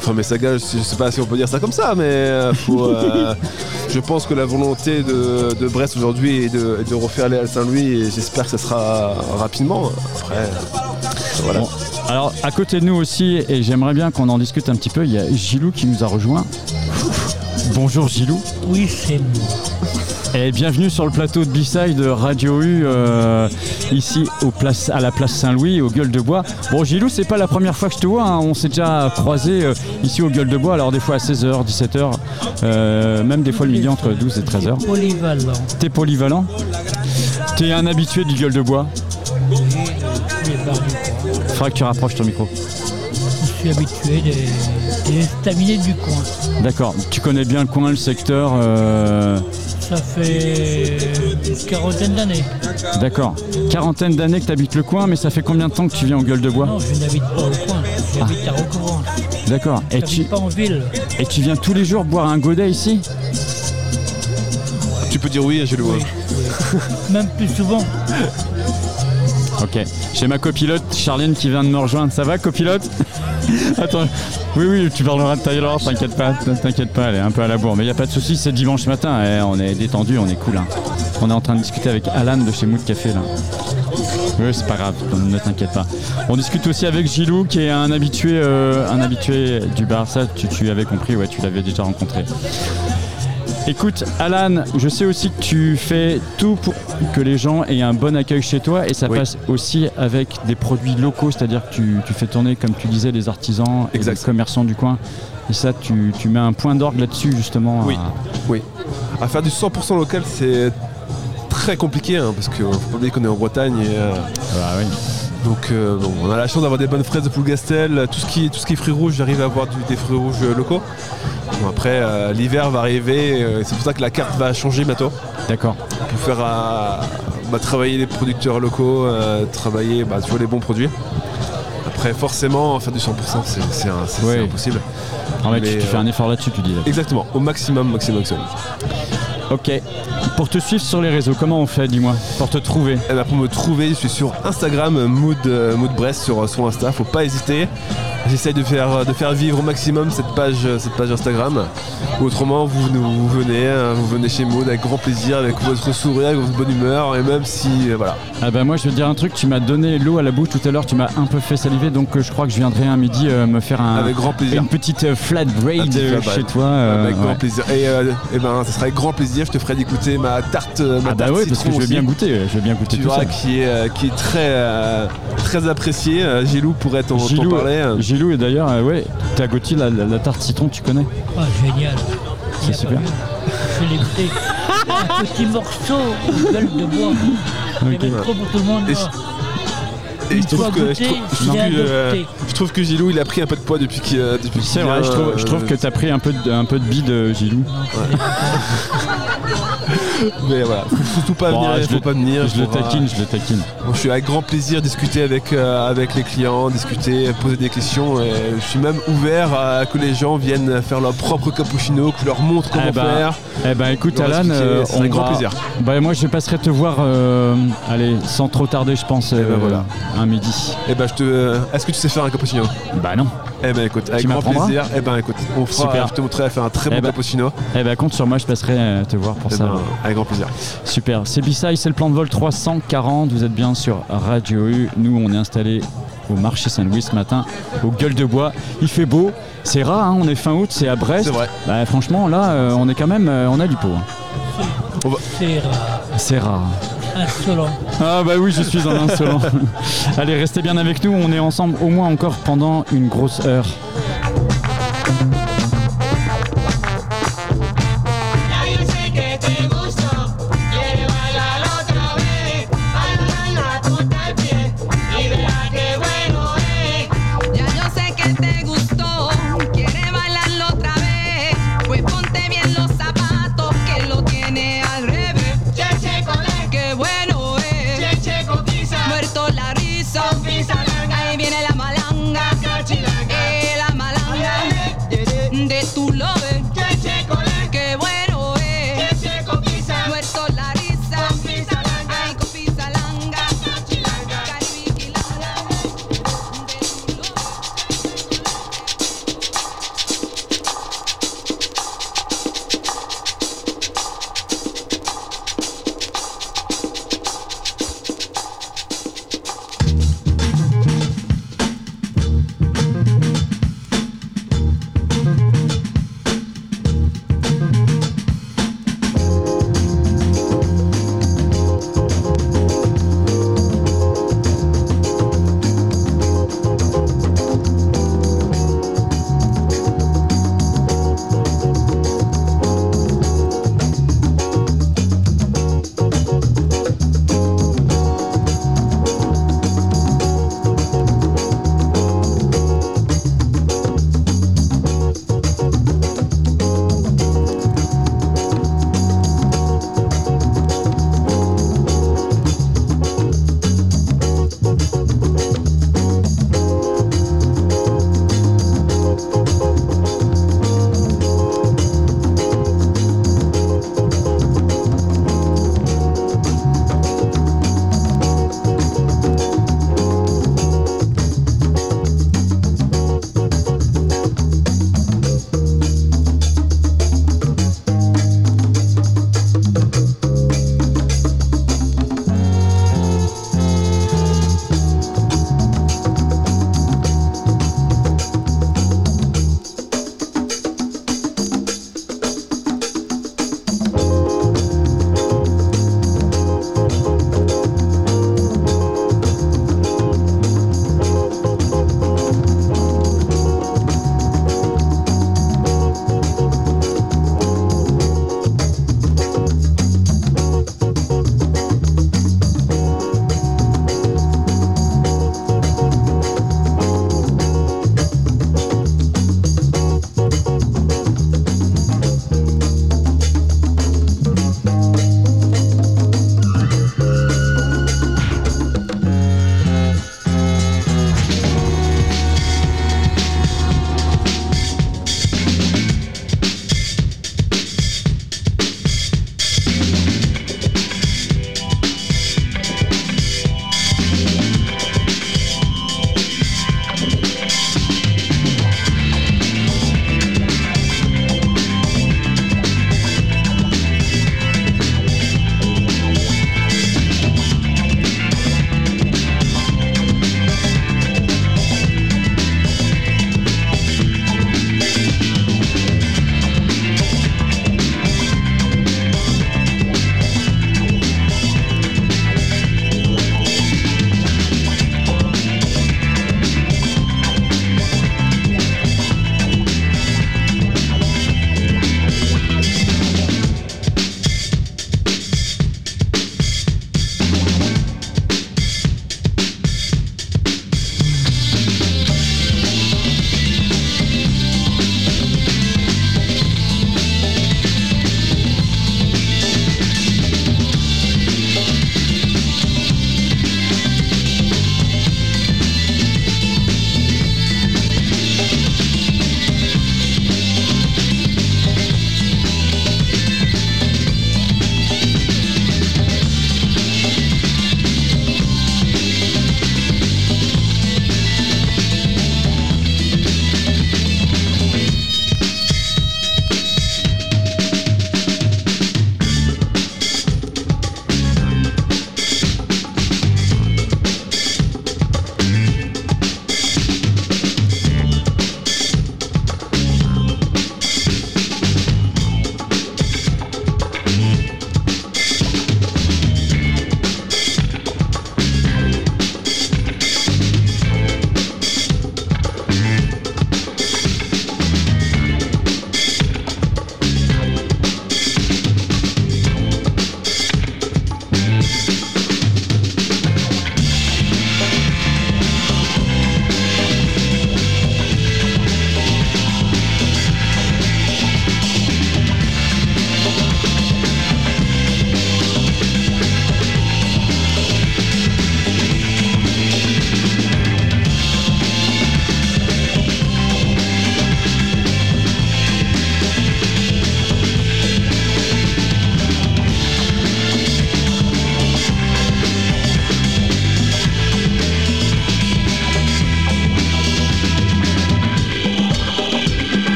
Fermer sa gueule, je sais pas si on peut dire ça comme ça, mais je pense que la volonté de Brest aujourd'hui est de refaire les Halles Saint-Louis et j'espère que ça sera rapidement. Après, voilà. Bon. Alors, à côté de nous aussi, et j'aimerais bien qu'on en discute un petit peu, il y a Gilou qui nous a rejoint. Bonjour Gilou. Oui, c'est nous. Et bienvenue sur le plateau de Bside Radio U, ici à la place Saint-Louis, au Gueule de Bois. Bon Gilou, c'est pas la première fois que je te vois, hein. On s'est déjà croisé ici au Gueule de Bois, alors des fois à 16h, 17h, même des fois le midi entre 12 et 13h. Polyvalent. T'es polyvalent ? T'es un habitué du Gueule de Bois ? Oui, il faudra que tu rapproches ton micro. Je suis habitué des staminés du coin. D'accord, tu connais bien le coin, le secteur Ça fait une quarantaine d'années. D'accord, quarantaine d'années que tu habites le coin, mais ça fait combien de temps que tu viens au Gueule de Bois ? Non, je n'habite pas au coin, j'habite à Recourant. D'accord, et tu n'habites pas en ville. Et tu viens tous les jours boire un godet ici ? Ouais. Tu peux dire oui à Gilou. Oui. Même plus souvent. Ok, j'ai ma copilote Charline qui vient de me rejoindre. Ça va, copilote ? Attends, oui, tu parleras de Tyler, t'inquiète pas, elle est un peu à la bourre. Mais il n'y a pas de souci, c'est dimanche matin, on est détendu, on est cool. Hein. On est en train de discuter avec Alan de chez Mood Café, là. Oui, c'est pas grave, ne t'inquiète pas. On discute aussi avec Gilou, qui est un habitué du bar, ça tu avais compris, ouais, tu l'avais déjà rencontré. Écoute, Alan, je sais aussi que tu fais tout pour que les gens aient un bon accueil chez toi et ça passe aussi avec des produits locaux, c'est-à-dire que tu fais tourner, comme tu disais, les artisans et les commerçants du coin. Et ça, tu mets un point d'orgue là-dessus, justement. Oui. À faire du 100% local, c'est très compliqué, hein, parce qu'il faut pas oublier qu'on est en Bretagne. Ah oui. Donc on a la chance d'avoir des bonnes fraises de Plougastel, tout ce qui est fruits rouges, j'arrive à avoir des fruits rouges locaux. Bon, après l'hiver va arriver, c'est pour ça que la carte va changer maintenant. D'accord. Pour faire travailler les producteurs locaux, travailler toujours les bons produits. Après forcément faire du 100%, c'est impossible. Non, mais tu fais un effort là-dessus, tu dis là. Exactement, au maximum. Ok. Pour te suivre sur les réseaux, comment on fait, dis-moi, pour te trouver ? Pour me trouver, je suis sur Instagram, Mood Brest sur Insta, faut pas hésiter. J'essaye de faire vivre au maximum cette page Instagram. Autrement, vous venez chez Mood avec grand plaisir, avec votre sourire, avec votre bonne humeur, et même si... voilà. Moi, je vais te dire un truc, tu m'as donné l'eau à la bouche tout à l'heure, tu m'as un peu fait saliver, donc je crois que je viendrai un midi me faire avec grand plaisir, une petite flatbread chez toi. Avec grand plaisir. Et ça sera avec grand plaisir, je te ferai d'écouter ma tarte oui, parce que je vais bien goûter tout ça. Qui est très apprécié. Gilou pourrait t'en parler. Gilou, et d'ailleurs, t'as goûté la tarte citron, tu connais ? Oh, génial. C'est super. Je l'ai goûté. Un petit morceau de gueule de bois. Il y avait trop pour tout le monde. Et je trouve que Gilou, il a pris un peu de poids depuis c'est vrai, je trouve que t'as pris un peu de bide, Gilou. Ouais. Mais voilà, faut pas venir. Je le taquine. Bon, je suis avec grand plaisir discuter avec les clients, poser des questions. Et je suis même ouvert à que les gens viennent faire leur propre cappuccino, que je leur montre comment faire. Écoute Alan, c'est un grand plaisir. Moi je passerai te voir, allez, sans trop tarder je pense, voilà, un midi. Est-ce que tu sais faire un cappuccino ? Non. Écoute, avec grand plaisir. Écoute, on fera. Super. Je te montrerai à faire un très bon cappuccino. Compte sur moi, je passerai te voir pour ça. Avec grand plaisir. Super. C'est Bside, c'est le plan de vol 340. Vous êtes bien sur Radio U. Nous, on est installés au marché Saint-Louis ce matin, au Gueule de Bois. Il fait beau, c'est rare, hein, on est fin août, c'est à Brest. C'est vrai. Bah, franchement, là, on est quand même, on a du pot. Hein. C'est rare. C'est rare. Insolent. Ah bah oui, je suis un insolent. Allez, restez bien avec nous, on est ensemble au moins encore pendant une grosse heure. Ahí viene la malanga, la malanga.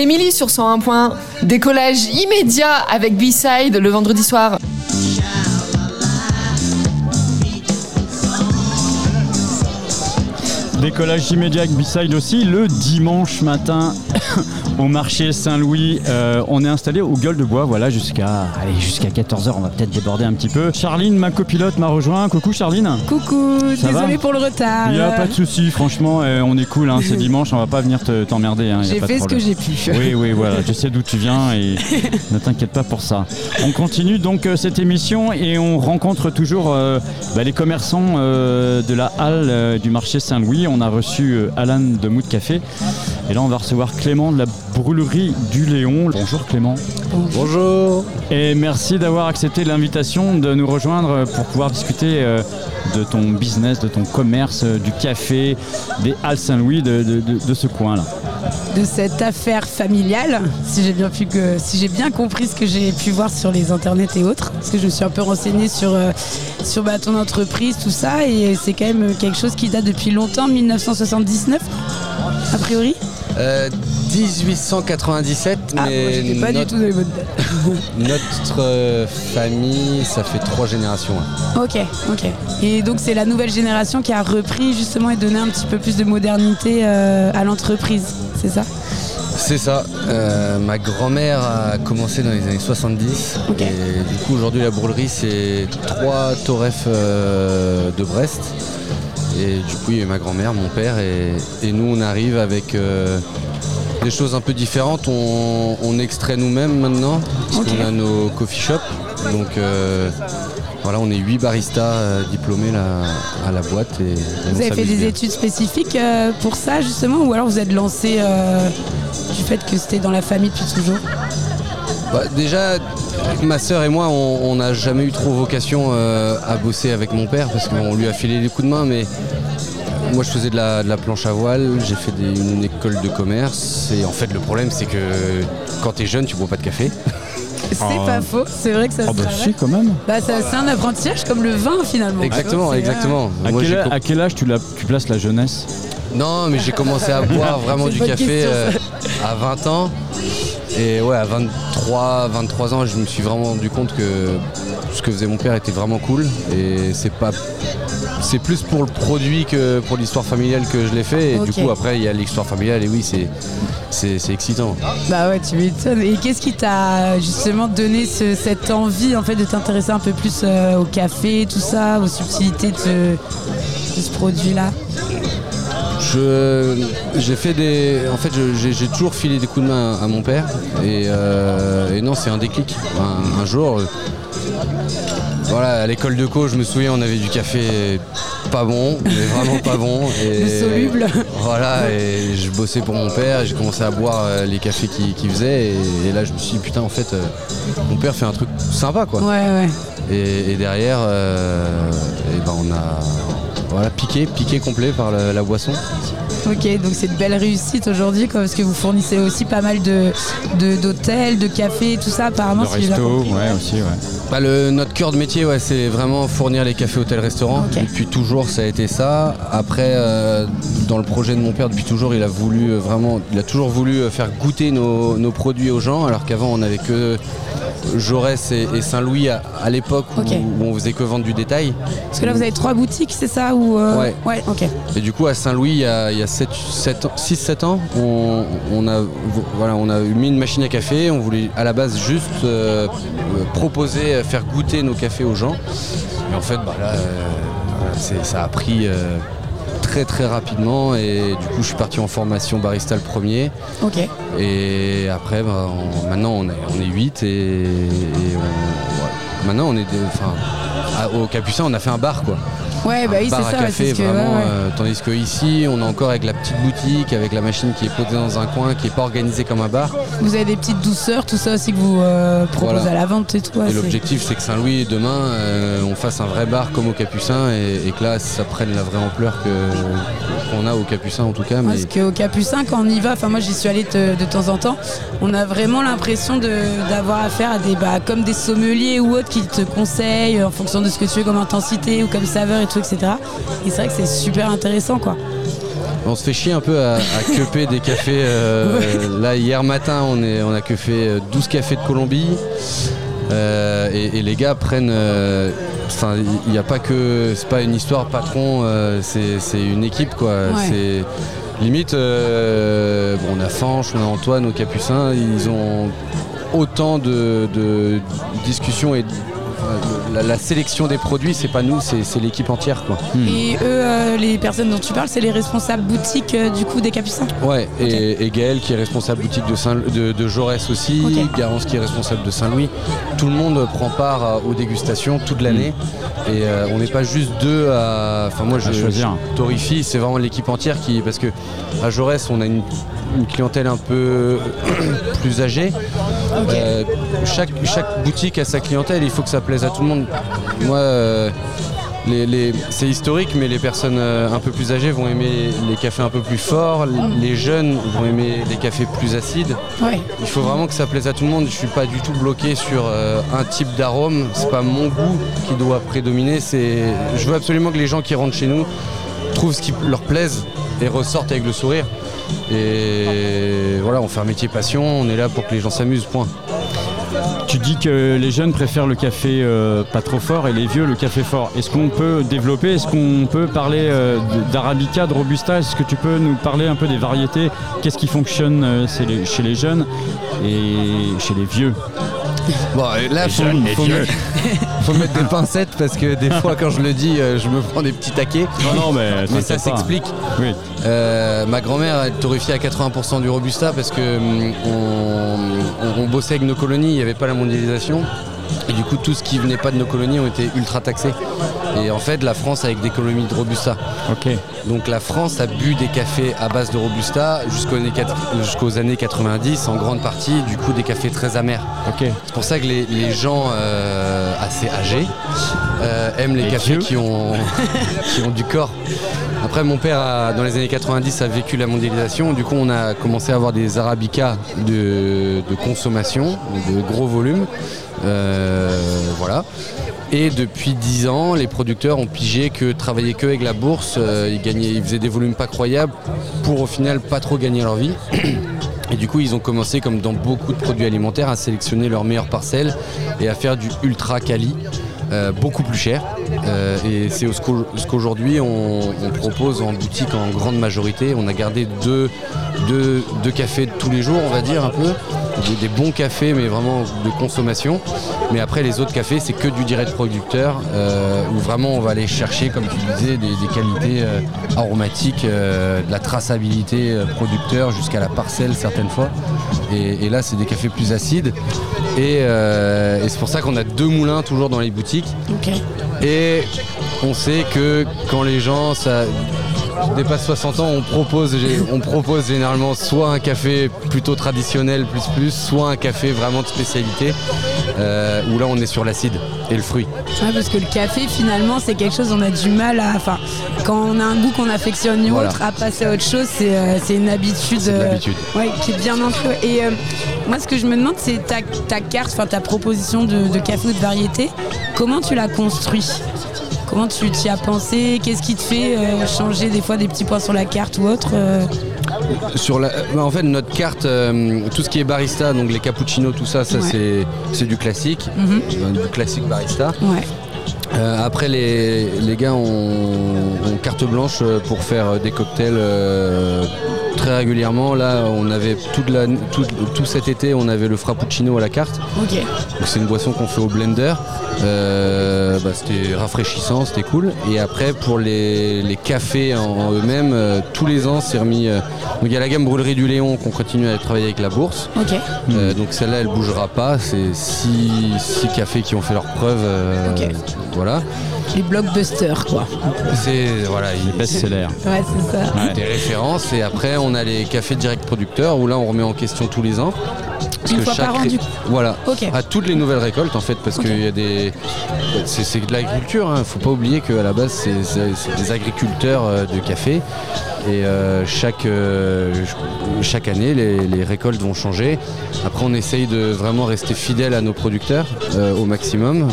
C'est Émilie sur 101.1. Décollage immédiat avec B-Side le vendredi soir. Décollage immédiat avec B-Side aussi le dimanche matin au marché Saint-Louis. On est installé au Gueule de Bois, voilà, jusqu'à 14h, on va peut-être déborder un petit peu. Charline, ma copilote, m'a rejoint. Coucou Charline. Coucou, désolée pour le retard. Il n'y a pas de souci, franchement, on est cool, hein, c'est dimanche, on va pas venir t'emmerder. Hein, j'ai fait ce que j'ai pu. Oui, oui, voilà, je sais d'où tu viens et ne t'inquiète pas pour ça. On continue donc cette émission et on rencontre toujours les commerçants de la halle du marché Saint-Louis. On a reçu Alan de Mood Café et là on va recevoir Clément de la Brûlerie du Léon. Bonjour Clément. Bonjour. Et merci d'avoir accepté l'invitation de nous rejoindre pour pouvoir discuter de ton business, de ton commerce, du café, des Halles Saint-Louis, de ce coin-là. De cette affaire familiale, si j'ai bien compris ce que j'ai pu voir sur les internets et autres, parce que je me suis un peu renseignée sur ton entreprise, tout ça, et c'est quand même quelque chose qui date depuis longtemps, 1979, a priori. 1897, mais moi, j'étais pas du tout dans les bonnes dates. Notre famille, ça fait 3 générations. Hein. Ok. Et donc c'est la nouvelle génération qui a repris justement et donné un petit peu plus de modernité à l'entreprise, c'est ça ? C'est ça. Ma grand-mère a commencé dans les années 70. Okay. Et du coup aujourd'hui la brûlerie c'est 3 torefs de Brest. Et du coup, il y a ma grand-mère, mon père, et nous, on arrive avec des choses un peu différentes. On extrait nous-mêmes maintenant, parce qu'on a nos coffee shops. Donc on est 8 baristas diplômés là, à la boîte. Et vous avez fait des études spécifiques pour ça, justement, ou alors vous êtes lancé du fait que c'était dans la famille depuis toujours ? Déjà, ma sœur et moi, on n'a jamais eu trop vocation à bosser avec mon père parce qu'on lui a filé les coups de main, mais moi je faisais de la planche à voile, j'ai fait une école de commerce et en fait le problème c'est que quand t'es jeune tu bois pas de café. C'est pas faux, c'est vrai que ça se travaille. Quand même. C'est un apprentissage comme le vin finalement. Exactement. À quel âge tu places la jeunesse ? Non, mais j'ai commencé à boire vraiment du café à 20 ans. Et à 23 ans, je me suis vraiment rendu compte que ce que faisait mon père était vraiment cool. Et c'est plus pour le produit que pour l'histoire familiale que je l'ai fait. Et du coup, après, il y a l'histoire familiale et oui, c'est excitant. Bah ouais, tu m'étonnes. Et qu'est-ce qui t'a justement donné cette envie en fait, de t'intéresser un peu plus au café, tout ça, aux subtilités de ce produit-là ? J'ai toujours filé des coups de main à mon père et non c'est un déclic. Un jour, à l'école de co, je me souviens, on avait du café pas bon, mais vraiment pas bon. Insoluble. Voilà, et je bossais pour mon père, j'ai commencé à boire les cafés qu'il faisait et là je me suis dit putain en fait mon père fait un truc sympa quoi. Ouais. Et derrière, on a piqué complet par la boisson. Ok, donc c'est une belle réussite aujourd'hui quoi, parce que vous fournissez aussi pas mal d'hôtels, de cafés, tout ça apparemment. De restos, aussi. Ouais. Notre cœur de métier, c'est vraiment fournir les cafés, hôtels, restaurants. Okay. Depuis toujours, ça a été ça. Après, dans le projet de mon père, depuis toujours, il a toujours voulu faire goûter nos produits aux gens, alors qu'avant, on n'avait que Jaurès et Saint-Louis à l'époque où on faisait que vendre du détail. Parce que là, vous avez 3 boutiques, c'est ça ou Ouais, ok. Et du coup, à Saint-Louis, il y a 6-7 ans, on a mis une machine à café. On voulait à la base juste proposer, faire goûter nos cafés aux gens. Et en fait, ça a pris très très rapidement et du coup je suis parti en formation barista le premier. Ok. Et après maintenant on est 8 maintenant on est au Capucin on a fait un bar quoi. Bar c'est à ça, café, c'est vraiment, tandis qu'ici on est encore avec la petite boutique, avec la machine qui est posée dans un coin, qui n'est pas organisée comme un bar. Vous avez des petites douceurs, tout ça aussi que vous proposez à la vente et tout. Et l'objectif c'est que Saint-Louis demain on fasse un vrai bar comme au Capucin et que là ça prenne la vraie ampleur qu'on a au Capucin en tout cas. Mais... Parce qu'au Capucin quand on y va, moi j'y suis allée de temps en temps, on a vraiment l'impression d'avoir affaire à des comme des sommeliers ou autres qui te conseillent en fonction de ce que tu veux comme intensité ou comme saveur et tout, etc. Et c'est vrai que c'est super intéressant quoi. On se fait chier un peu à queuper des cafés. Là, hier matin, on a queupé 12 cafés de Colombie. Et les gars prennent... Enfin, il n'y a pas que... C'est pas une histoire patron, c'est une équipe, quoi. Ouais. C'est limite, bon, on a Fanche, on a Antoine, au Capucin, ils ont autant de discussions et... La sélection des produits, c'est pas nous, c'est l'équipe entière, quoi. Et eux, les personnes dont tu parles, c'est les responsables boutiques du coup des Capucins. Ouais, okay. et Gaël qui est responsable boutique de Jaurès aussi, okay. Garance qui est responsable de Saint-Louis. Tout le monde prend part aux dégustations toute l'année. Et on n'est pas juste deux à. Enfin, moi je torréfie, c'est vraiment l'équipe entière qui. Parce que à Jaurès, on a une clientèle un peu plus âgée. Okay. Chaque boutique a sa clientèle, il faut que ça plaise à tout le monde. Moi, c'est historique, mais les personnes un peu plus âgées vont aimer les cafés un peu plus forts, les jeunes vont aimer les cafés plus acides. Ouais. Il faut vraiment que ça plaise à tout le monde. Je suis pas du tout bloqué sur un type d'arôme. C'est pas mon goût qui doit prédominer. Je veux absolument que les gens qui rentrent chez nous trouvent ce qui leur plaise et ressortent avec le sourire. Et voilà, on fait un métier passion, on est là pour que les gens s'amusent, point. Tu dis que les jeunes préfèrent le café pas trop fort et les vieux le café fort. Est-ce qu'on peut développer, est-ce qu'on peut parler d'Arabica, de Robusta? Est-ce que tu peux nous parler un peu des variétés? Qu'est-ce qui fonctionne chez les jeunes et chez les vieux? Bon, là, il faut mettre des pincettes parce que des fois, quand je le dis, je me prends des petits taquets. Non, mais ça s'explique. Oui. Ma grand-mère est torréfiée à 80% du Robusta parce que on bossait avec nos colonies, il n'y avait pas la mondialisation. Et du coup, tout ce qui venait pas de nos colonies ont été ultra taxés. Et en fait, la France avec des colonies de Robusta. Okay. Donc la France a bu des cafés à base de Robusta jusqu'aux années 90, en grande partie, du coup, des cafés très amers. Okay. C'est pour ça que les gens assez âgés aiment les cafés qui ont du corps. Après, mon père, dans les années 90, a vécu la mondialisation. Du coup, on a commencé à avoir des arabicas de consommation, de gros volumes. Voilà. Et depuis 10 ans, les producteurs ont pigé que travailler que avec la bourse, ils faisaient des volumes pas croyables pour au final pas trop gagner leur vie. Et du coup, ils ont commencé, comme dans beaucoup de produits alimentaires, à sélectionner leurs meilleures parcelles et à faire du ultra quali. Beaucoup plus cher et c'est ce qu'aujourd'hui on propose en boutique en grande majorité. On a gardé deux cafés de tous les jours, on va dire un peu, des bons cafés mais vraiment de consommation, mais après les autres cafés c'est que du direct producteur où vraiment on va aller chercher, comme tu disais, des qualités aromatiques, de la traçabilité producteur jusqu'à la parcelle certaines fois, et là c'est des cafés plus acides. Et c'est pour ça qu'on a deux moulins toujours dans les boutiques. Okay. Et on sait que quand les gens ça dépasse 60 ans, on propose généralement soit un café plutôt traditionnel plus, soit un café vraiment de spécialité, où là on est sur l'acide et le fruit. Ouais, parce que le café finalement c'est quelque chose on a du mal à, enfin quand on a un goût qu'on affectionne ou voilà. Autre, à passer à autre chose, c'est une habitude, ouais, qui est bien ancrée. Et moi ce que je me demande c'est ta carte, enfin ta proposition de café ou de variété, comment tu l'as construit? Comment tu t'y as pensé? Qu'est-ce qui te fait changer des fois des petits points sur la carte ou autre En fait, notre carte, tout ce qui est barista, donc les cappuccinos, tout ça ouais. c'est du classique, du classique barista. Ouais. Après, les gars ont carte blanche pour faire des cocktails très régulièrement. Là, on avait tout cet été, on avait le frappuccino à la carte. Okay. Donc, c'est une boisson qu'on fait au blender. C'était rafraîchissant, c'était cool. Et après, pour les cafés en eux-mêmes, tous les ans, c'est remis. Donc, il y a la gamme Brûlerie du Léon qu'on continue à travailler avec la bourse. Okay. Donc, celle-là, elle bougera pas. C'est 6 cafés qui ont fait leur preuve. Okay. Voilà. Les blockbusters, quoi. Les best-sellers. Ouais, c'est ça. Ouais. Des références. Et après, on a les cafés direct producteurs où là, on remet en question tous les ans. Une fois par an, du coup. Voilà. Okay. À toutes les nouvelles récoltes, en fait, parce qu'il y a des. C'est de l'agriculture, hein. Faut pas oublier qu'à la base, c'est des agriculteurs de café. Et chaque année, les récoltes vont changer. Après, on essaye de vraiment rester fidèle à nos producteurs au maximum,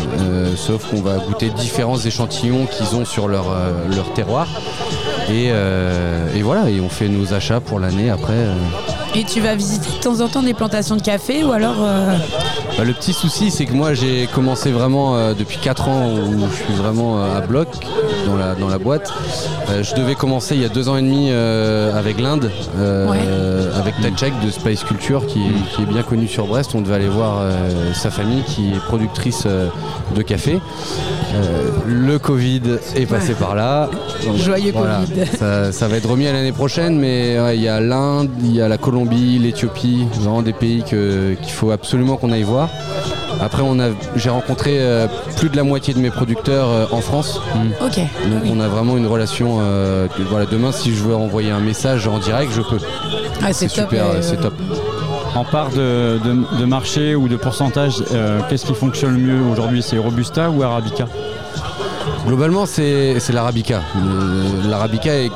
sauf qu'on va goûter différents échantillons qu'ils ont sur leur terroir. Et voilà, et on fait nos achats pour l'année après. Et tu vas visiter de temps en temps des plantations de café ou alors Bah, le petit souci, c'est que moi j'ai commencé vraiment depuis 4 ans où je suis vraiment à bloc dans la boîte. Je devais commencer il y a 2 ans et demi avec l'Inde, avec Tachek de Space Culture qui est bien connu sur Brest. On devait aller voir sa famille qui est productrice de café. Le Covid est passé par là. Donc, joyeux Covid. Ça va être remis à l'année prochaine, mais il y a l'Inde, il y a la Colombie, l'Éthiopie, vraiment des pays qu'il faut absolument qu'on aille voir. Après, j'ai rencontré plus de la moitié de mes producteurs en France. Ok. Donc on a vraiment une relation. Voilà, demain, si je veux envoyer un message en direct, je peux. Ah, c'est top, super, c'est top. En part de marché ou de pourcentage, qu'est-ce qui fonctionne le mieux aujourd'hui ? C'est Robusta ou Arabica ? Globalement, c'est l'Arabica. L'Arabica est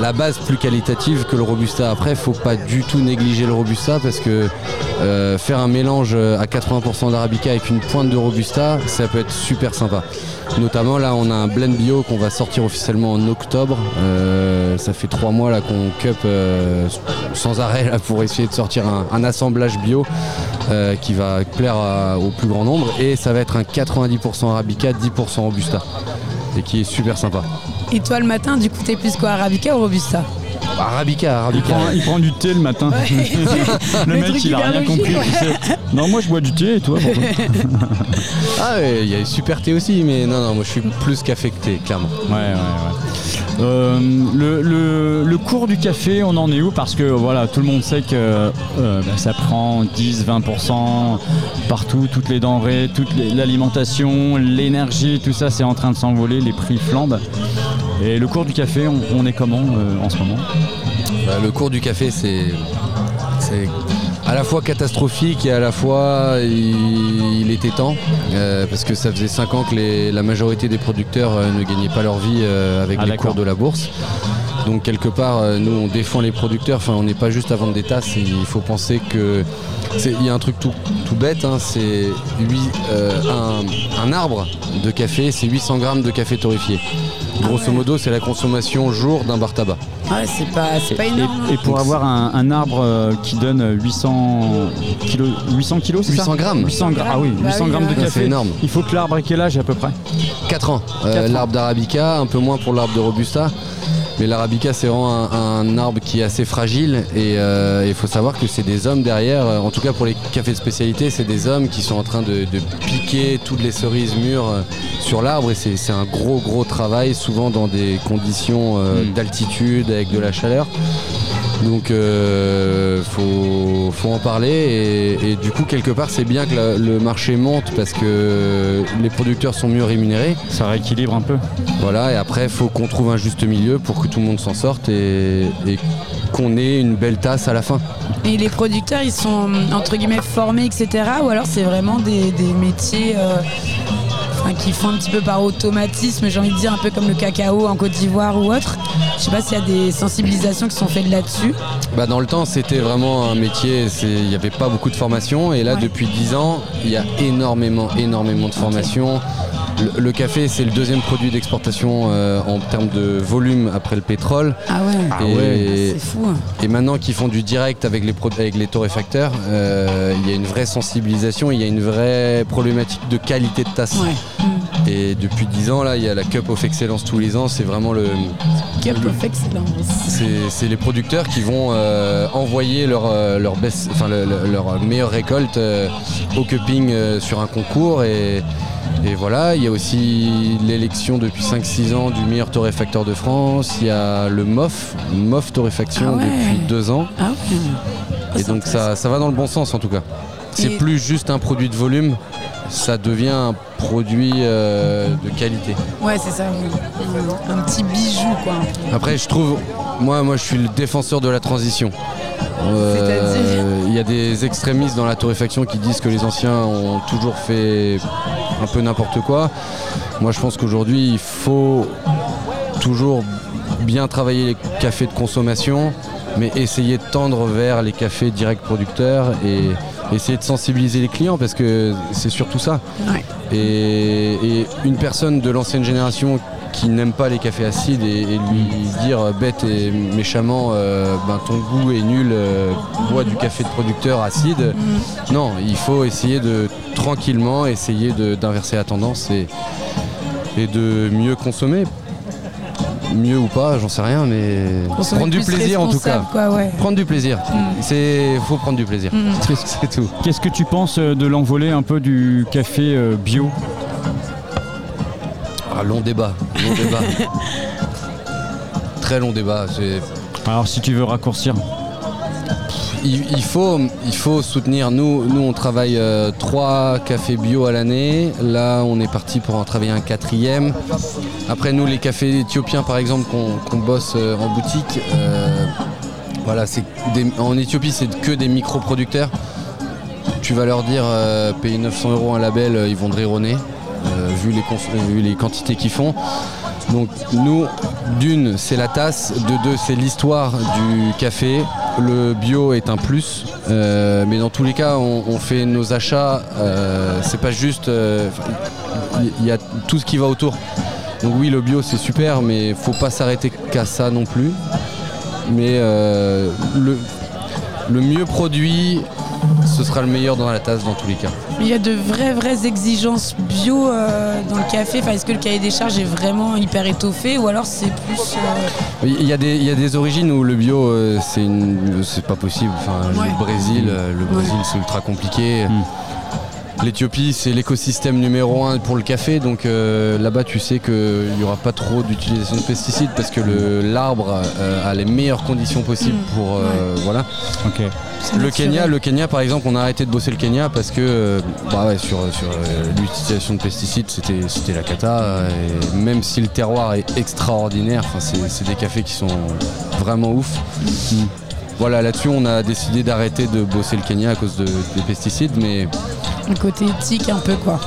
la base plus qualitative que le Robusta. Après, faut pas du tout négliger le Robusta parce que faire un mélange à 80% d'Arabica avec une pointe de Robusta, ça peut être super sympa. Notamment là, on a un blend bio qu'on va sortir officiellement en octobre. Ça fait 3 mois là qu'on cup sans arrêt là, pour essayer de sortir un assemblage bio qui va plaire au plus grand nombre. Et ça va être un 90% Arabica, 10% Robusta et qui est super sympa. Et toi le matin, du coup, t'es plus quoi, Arabica ou Robusta ? Arabica. Il prend du thé le matin. Ouais. le mec, il a rien compris. Ouais. Non, moi je bois du thé et toi pourquoi ? Ah ouais, il y a super thé aussi, mais non, moi je suis plus café que thé, clairement. Ouais. Le cours du café, on en est où ? Parce que voilà, tout le monde sait que ça prend 10-20% partout, toutes les denrées, l'alimentation, l'énergie, tout ça, c'est en train de s'envoler, les prix flambent. Et le cours du café, on est comment en ce moment ? Le cours du café, c'est à la fois catastrophique et à la fois il était temps parce que ça faisait 5 ans que la majorité des producteurs ne gagnaient pas leur vie avec les cours de la bourse. Donc quelque part, nous on défend les producteurs, enfin on n'est pas juste à vendre des tasses, il faut penser que... Il y a un truc tout bête, hein, c'est un arbre de café, c'est 800 grammes de café torréfié. Grosso modo, c'est la consommation jour d'un bar tabac. Ouais, c'est pas énorme. Et pour avoir un arbre qui donne 800 kilos, c'est 800 grammes. Ah oui, 800 grammes de café. C'est énorme. Il faut que l'arbre ait quel âge à peu près ? 4 ans. 4 ans. L'arbre d'Arabica, un peu moins pour l'arbre de Robusta. Mais l'Arabica, c'est vraiment un arbre qui est assez fragile et il faut savoir que c'est des hommes derrière, en tout cas pour les cafés de spécialité, c'est des hommes qui sont en train de piquer toutes les cerises mûres sur l'arbre et c'est un gros travail, souvent dans des conditions d'altitude avec de la chaleur. Donc faut en parler et du coup quelque part c'est bien que le marché monte parce que les producteurs sont mieux rémunérés. Ça rééquilibre un peu. Voilà, et après faut qu'on trouve un juste milieu pour que tout le monde s'en sorte et qu'on ait une belle tasse à la fin. Et les producteurs ils sont entre guillemets formés etc. ou alors c'est vraiment des métiers qui font un petit peu par automatisme, j'ai envie de dire un peu comme le cacao en Côte d'Ivoire ou autre. Je sais pas s'il y a des sensibilisations qui sont faites là-dessus. Bah dans le temps c'était vraiment un métier, il n'y avait pas beaucoup de formation et là depuis 10 ans il y a énormément de formation. Le café c'est le deuxième produit d'exportation en termes de volume après le pétrole. C'est fou. Et maintenant qu'ils font du direct avec les torréfacteurs, il y a une vraie sensibilisation, il y a une vraie problématique de qualité de tasse. Ouais. Et depuis 10 ans, là, il y a la Cup of Excellence tous les ans. C'est vraiment le... Cup of Excellence. C'est les producteurs qui vont envoyer leur meilleure récolte au cupping sur un concours. Et voilà, il y a aussi l'élection depuis 5-6 ans du meilleur torréfacteur de France. Il y a le MOF Torréfaction depuis 2 ans. Ah ouais. Et donc ça va dans le bon sens en tout cas. C'est plus juste un produit de volume. Ça devient un produit de qualité. Ouais, c'est ça. Un petit bijou, quoi. Après, je trouve... Moi, je suis le défenseur de la transition. Il y a des extrémistes dans la torréfaction qui disent que les anciens ont toujours fait un peu n'importe quoi. Moi, je pense qu'aujourd'hui, il faut toujours bien travailler les cafés de consommation, mais essayer de tendre vers les cafés direct producteurs et... Essayer de sensibiliser les clients parce que c'est surtout ça. Ouais. Et une personne de l'ancienne génération qui n'aime pas les cafés acides et lui dire bête et méchamment ton goût est nul, bois du café de producteur acide. Non, il faut essayer de tranquillement d'inverser la tendance et de mieux consommer. Mieux ou pas, j'en sais rien, mais prendre du plaisir en tout cas. Quoi, ouais. Prendre du plaisir. Faut prendre du plaisir. C'est tout. Qu'est-ce que tu penses de l'envolée un peu du café bio ? Ah, long débat. Très long débat. Alors si tu veux raccourcir. Il faut soutenir. Nous on travaille 3 cafés bio à l'année. Là on est parti pour en travailler un 4e. Après nous les cafés éthiopiens par exemple qu'on bosse en boutique, en Éthiopie c'est que des micro-producteurs. Tu vas leur dire payer 900 € un label, ils vont te rire au nez, vu les quantités qu'ils font. Donc nous, d'une, c'est la tasse, de 2, c'est l'histoire du café. Le bio est un plus, mais dans tous les cas, on fait nos achats, c'est pas juste, il y a tout ce qui va autour. Donc oui, le bio c'est super, mais faut pas s'arrêter qu'à ça non plus. Mais le mieux produit, ce sera le meilleur dans la tasse dans tous les cas. Il y a de vraies exigences bio dans le café. Enfin, est-ce que le cahier des charges est vraiment hyper étoffé ou alors c'est plus... Il y a des origines où le bio, c'est pas possible. Enfin, ouais. Le Brésil, c'est ultra compliqué. L'Éthiopie, c'est l'écosystème numéro 1 pour le café. Donc là-bas, tu sais qu'il n'y aura pas trop d'utilisation de pesticides parce que l'arbre a les meilleures conditions possibles pour... Voilà. Ok. Le Kenya, par exemple, on a arrêté de bosser le Kenya parce que l'utilisation de pesticides, c'était la cata. Et même si le terroir est extraordinaire, c'est des cafés qui sont vraiment ouf. Voilà, là-dessus, on a décidé d'arrêter de bosser le Kenya à cause des pesticides, mais... Le côté éthique, un peu, quoi.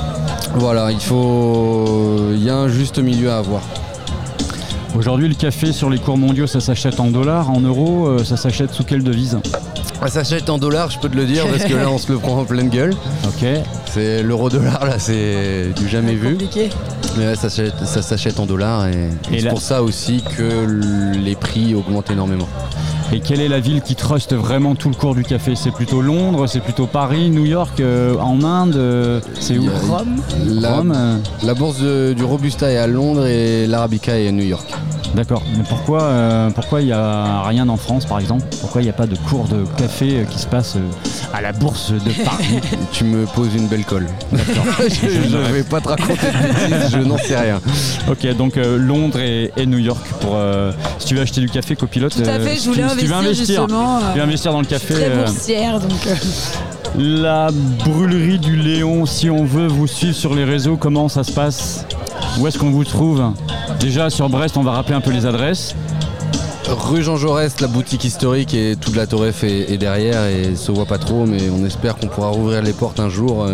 Voilà, il y a un juste milieu à avoir. Aujourd'hui, le café sur les cours mondiaux, ça s'achète en dollars, en euros, ça s'achète sous quelle devise ? Ça s'achète en dollars, je peux te le dire, parce que là, on se le prend en pleine gueule. Ok. C'est l'euro-dollar, là, c'est du jamais vu. Compliqué. Mais ouais, ça s'achète en dollars, et c'est pour ça aussi que les prix augmentent énormément. Et quelle est la ville qui truste vraiment tout le cours du café ? C'est plutôt Londres, c'est plutôt Paris, New York, en Inde, c'est où ? Rome. La bourse du Robusta est à Londres et l'Arabica est à New York. D'accord, mais pourquoi il n'y a rien en France par exemple ? Pourquoi il n'y a pas de cours de café qui se passe à la bourse de Paris ? Tu me poses une belle colle. D'accord. Je ne vais pas te raconter de bêtises, je n'en sais rien. Ok, donc Londres et New York pour si tu veux acheter du café copilote. Tout à fait, je voulais investir dans le café. Je suis très boursière donc. La brûlerie du Léon, si on veut vous suivre sur les réseaux, comment ça se passe ? Où est-ce qu'on vous trouve ? Déjà sur Brest, on va rappeler un peu les adresses. Rue Jean Jaurès, la boutique historique et toute la Tour Eiffel est derrière et se voit pas trop, mais on espère qu'on pourra rouvrir les portes un jour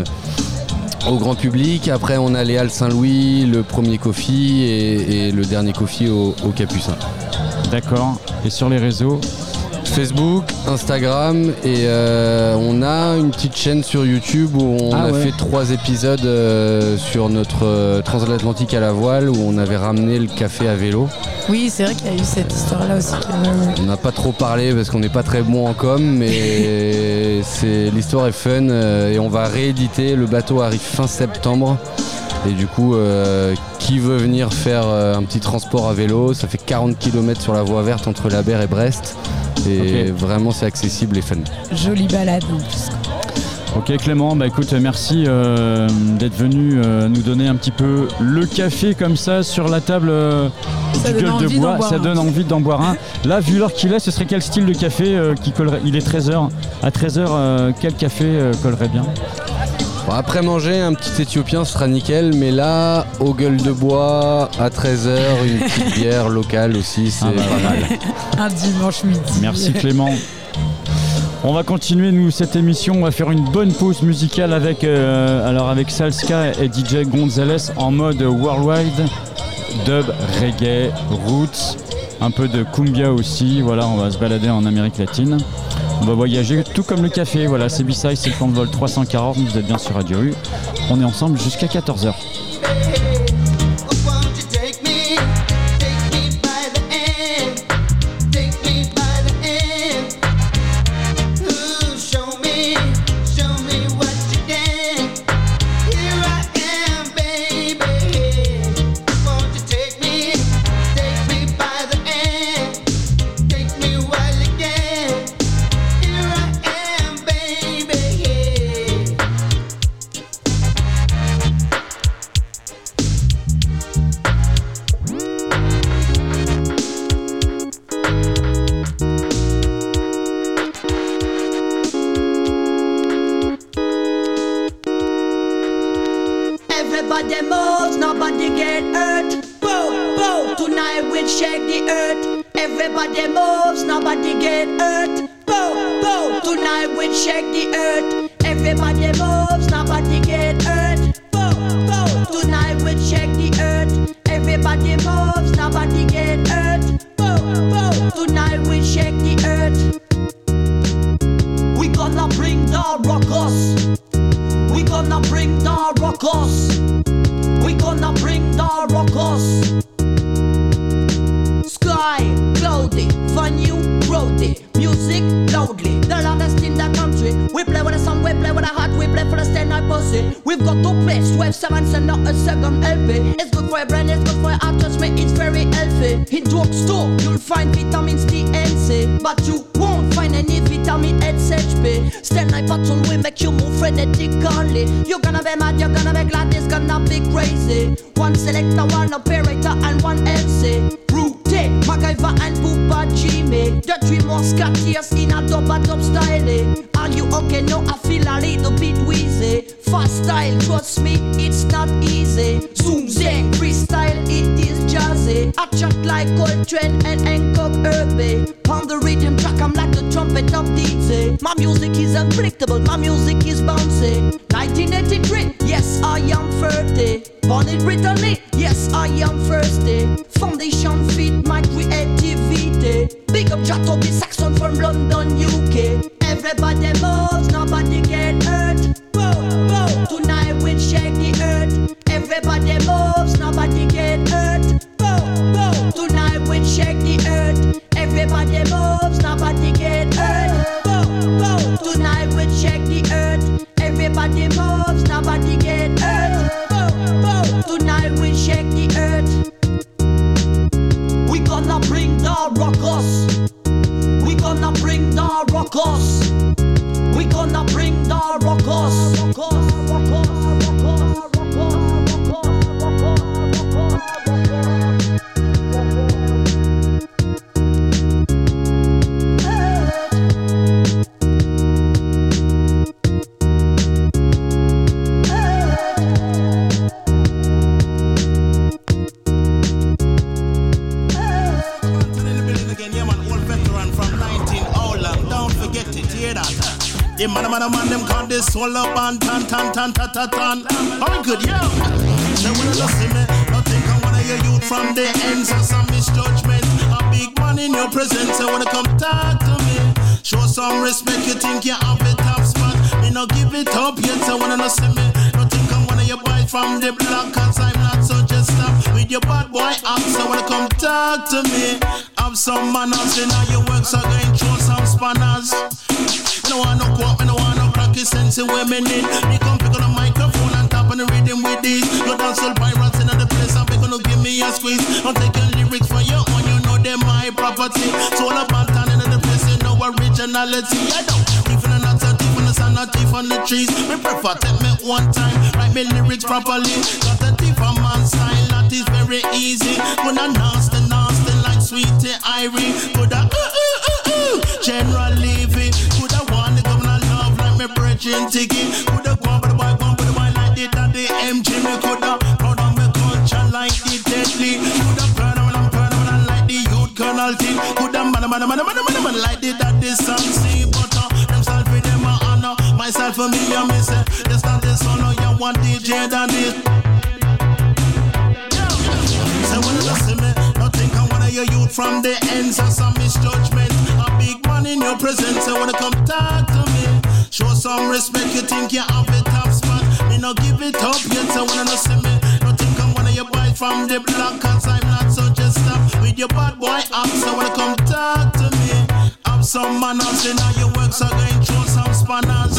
au grand public. Après, on a les Halles Saint-Louis, le premier coffee et le dernier coffee au Capucin. D'accord. Et sur les réseaux ? Facebook, Instagram et on a une petite chaîne sur YouTube où on fait 3 épisodes sur notre transatlantique à la voile où on avait ramené le café à vélo. Oui, c'est vrai qu'il y a eu cette histoire-là aussi. On n'a pas trop parlé parce qu'on n'est pas très bon en com, mais l'histoire est fun et on va rééditer. Le bateau arrive fin septembre. Et du coup, qui veut venir faire un petit transport à vélo ? Ça fait 40 km sur la voie verte entre La Berre et Brest. Et Vraiment, c'est accessible et fun. Jolie balade en plus. Ok Clément, écoute, merci d'être venu nous donner un petit peu le café comme ça sur la table du Gueule de Bois. Ça donne envie d'en boire un. Là, vu l'heure qu'il est, ce serait quel style de café qui collerait ? Il est 13h. À 13h, quel café collerait bien ? Après manger, un petit éthiopien sera nickel, mais là, au Gueule de Bois, à 13h, une petite bière locale aussi, c'est pas mal. Un dimanche midi. Merci Clément. On va continuer nous cette émission, on va faire une bonne pause musicale avec Salska et DJ Gonzalez en mode worldwide, dub, reggae, roots, un peu de cumbia aussi, voilà, on va se balader en Amérique latine. On va voyager tout comme le café, voilà, c'est Bside, c'est le plan de vol 340, vous êtes bien sur Radio U. On est ensemble jusqu'à 14h. shake the earth. Everybody moves, nobody get hurt. Boom, boom, tonight we shake the earth. Everybody moves, nobody get hurt. Boom, boom, tonight we shake the earth. Everybody moves, nobody get hurt. Boom, boom, tonight we shake the earth. We gonna bring the ruckus. We gonna bring the ruckus. We gonna bring the ruckus. Sky cloudy, venue rowdy, music loudly. The loudest in the country. We play with the song, we play with the heart, we play for the stand up pussy. We've got to play 12 seconds and not a second LP. It's good for your brain, it's good for your heart, trust me, it's very healthy. In drugstore, you'll find vitamins D and C, but you won't find any vitamin HHP. Stand up patrol, we make you move frenetically. You're gonna be mad, you're gonna be glad, it's gonna be crazy. One selector, one operator, and one MC. Rooty, MacGyver, and Poopa Jimmy. The three more scatteers in a dub style. Are you okay? No, I feel a little bit wheezy. Fast style, trust me, it's not easy. Zoom zang, freestyle, it is jazzy. I chat like Coltrane and Hancock Herbie. On the rhythm track, I'm like the trumpet of DJ. My music is unpredictable, my music is bouncy. 1983, yes, I am 30. Born in Brittany, yes, I am thirsty. Foundation feed my creativity. Big up Jacobi Saxon from London, UK. Everybody moves, nobody get hurt. Boom, boom, tonight we shake the earth. Everybody moves, nobody get hurt. Boom, boom, tonight we shake the earth. Everybody moves, nobody get hurt. Boom, boom, tonight we shake the earth. Everybody moves, nobody get hurt. Boom, boom, tonight we shake the earth. We gonna bring the ruckus. We gonna bring the ruckus. We gonna bring the ruckus. Yeah, man, them call this all up and tan. Oh, good, yeah. They wanna just see me. I think I wanna hear you from the ends of some misjudgment. A big man in your presence, they wanna come talk to me. Show some respect, you think you have the top spot. Me no give it up yet, so wanna not see me. I think I wanna you bite from the block, cause I'm not so just stop. With your bad boy acts, so wanna come talk to me. Have some manners, you know your works are going through some spanners. I don't want no quote, I don't want no cracky sense of women in. They come pick on the microphone and tap on the rhythm with this. You dance all pirates in other place and they gonna give me a squeeze. I'm taking lyrics for your own, you know they're my property. So all about talent in the place, you know originality. I don't give a not a thief on the sand, a thief on the trees. Me prefer take me one time, write me lyrics properly. Got a thief on my style, that is very easy. Gonna nasty like Sweetie Irie. Coulda General Levy. Me bridging ticket, coulda gone but the boy gone but the boy like it and the MG. Me coulda proud on me culture like the deadly. Coulda burn on and like the youth colonel thing. Coulda man like it and the sun sea butter. Themself with them a honor, myself a million me say. Just not this one, no you want DJ than this. Say when you see me, I think I wanna hear youth from the ends of some misjudgment. A big man in your presence, I wanna come talk to me. Show some respect, you think you have the top spot. Me no give it up yet, so wanna not see me. No think I'm one of your boys from the block, cause I'm not so just stop. With your bad boy acts, so wanna come talk to me. Have some manners, you know your works are going through some spanners.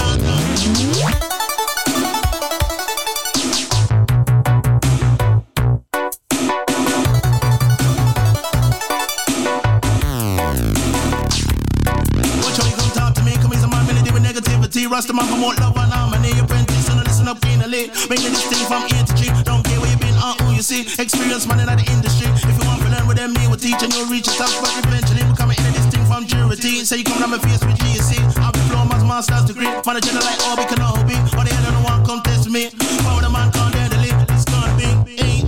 Rasta man promote love and harmony. Apprentice and listen up keenly. Making this thing from A to G. Don't care where you been or who you see. Experience man in the industry. If you want to learn with them, they will teach and you'll reach the top. But eventually we coming into this thing from jurity. Say so you come down my face with GC. I'll be flowing my master's degree. Man a general like Orbi can all be. Or they don't want to come test me. Power the man can't handle it. It's gonna be. Ain't.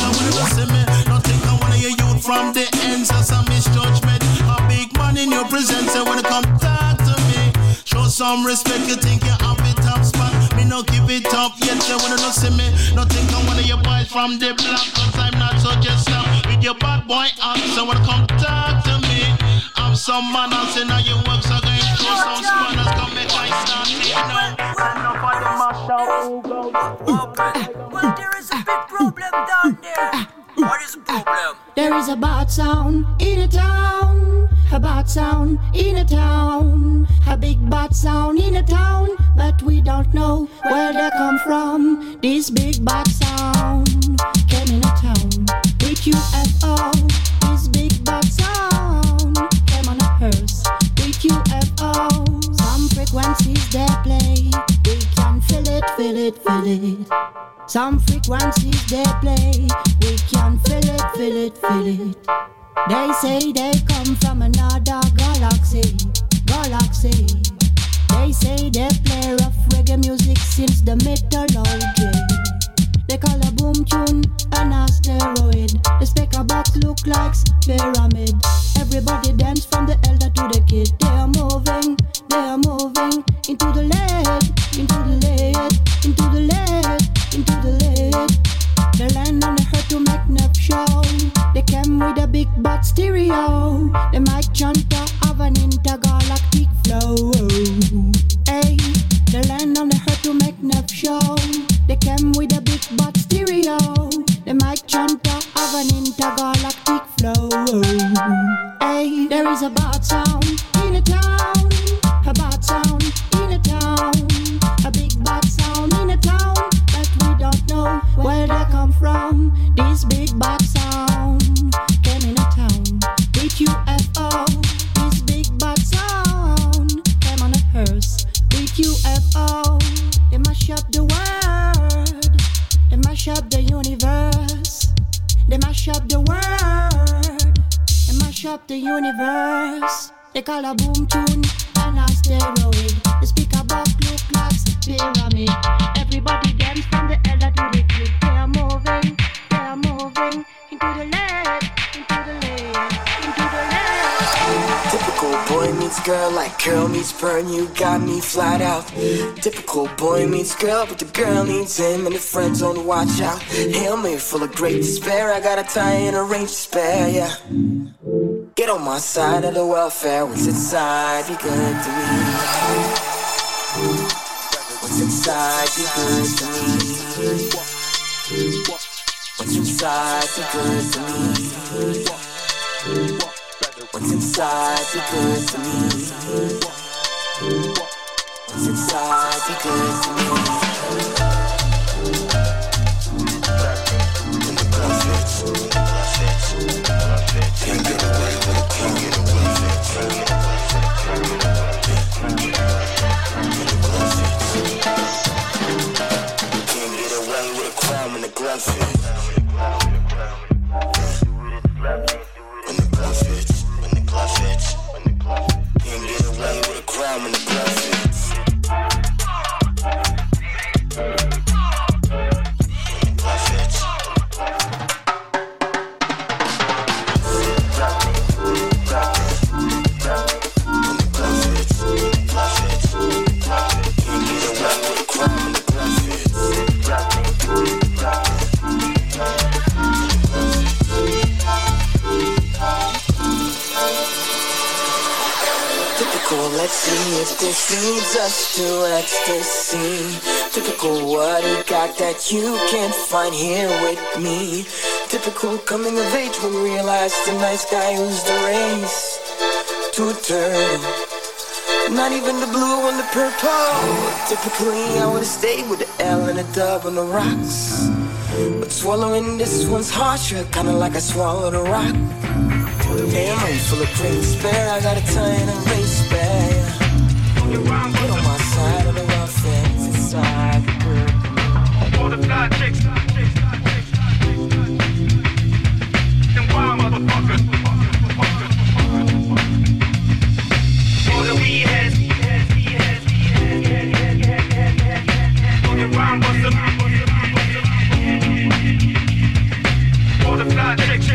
So when you see me, don't think I wanna hear you. from the ends of some misjudgment. A big man in your presence, and when it comes down to me, show some respect, you think you're up the top spot. Me no give it up yet, you wanna not see me. No think I'm one of your boys from the block, cause I'm not so just now. With your bad boy acts, and when it comes down to me, I'm some man else in all your works, so going through some spanners, come make my stand, you know. Enough of the master who goes up. Well, there is a big problem down there. What is the problem? There is a bad sound in a town. A bad sound in a town. A big bad sound in a town. But we don't know where they come from. This big bad sound came in a town with UFO. This big bad sound came on a hearse with UFO. Some frequencies they play. We can feel it, feel it, feel it. Some frequencies they play, we can feel it, feel it, feel it. They say they come from another galaxy, galaxy. They say they play rough reggae music since the mythology. They call a boom tune an asteroid. The speaker box look like pyramid. Everybody dance from the elder to the kid. They are moving into the lead, into the lead, into the lead, into the lead. They land on the hurt to make enough show. They came with a big butt stereo. They might chant to have an intergalactic flow. Hey, they land on the hurt to make enough show. They came with a big butt stereo. They might chant to have an intergalactic flow. Hey, there is a bad sound in a town. A bad sound in a town. A big bad sound in a town. But we don't know where they come from. This big bad sound came in a town with UFO. This big bad sound came on a hearse with UFO. They mash up the world. They mash up the universe. They mash up the world. They mash up the universe. They call a boom tune an asteroid. The speaker box look like pyramid. Everybody dance from the elder to the kid. They are moving into the lead, into the lead, into the lead. Typical boy meets girl, like girl meets burn. You got me flat out. Typical boy meets girl, but the girl needs him and the friends don't watch out. Hail Mary full of great despair. I got a tie and a range to spare, yeah. Get on my side of the welfare. What's inside, be good to me. What's inside, be good to me. What's inside, be good to me. What's inside, be good to me. What's inside, be good to me. Can't get away with it, can't get away with it, can't get away with it, can't get away with it, can't get away with a crown and a glove fit. When the glove fits, when the glove fits, when the glove fits. Can't get away with a crown and a glove fits. When the glove fits. Let's see if this leads us to ecstasy. Typical, what you got that you can't find here with me. Typical coming of age when we realize the nice guy who's the race. Too turtle, not even the blue and the purple. Typically I would've stayed with the L and a dub on the rocks, but swallowing this one's harsher, kinda like I swallowed a rock. Damn, I'm full of great despair. I got a tie and a race spare. Put on my side of the rough ends inside the group. All the fly chicks, them wild motherfuckers. All the weed heads, all the wild busters, all the fly chicks.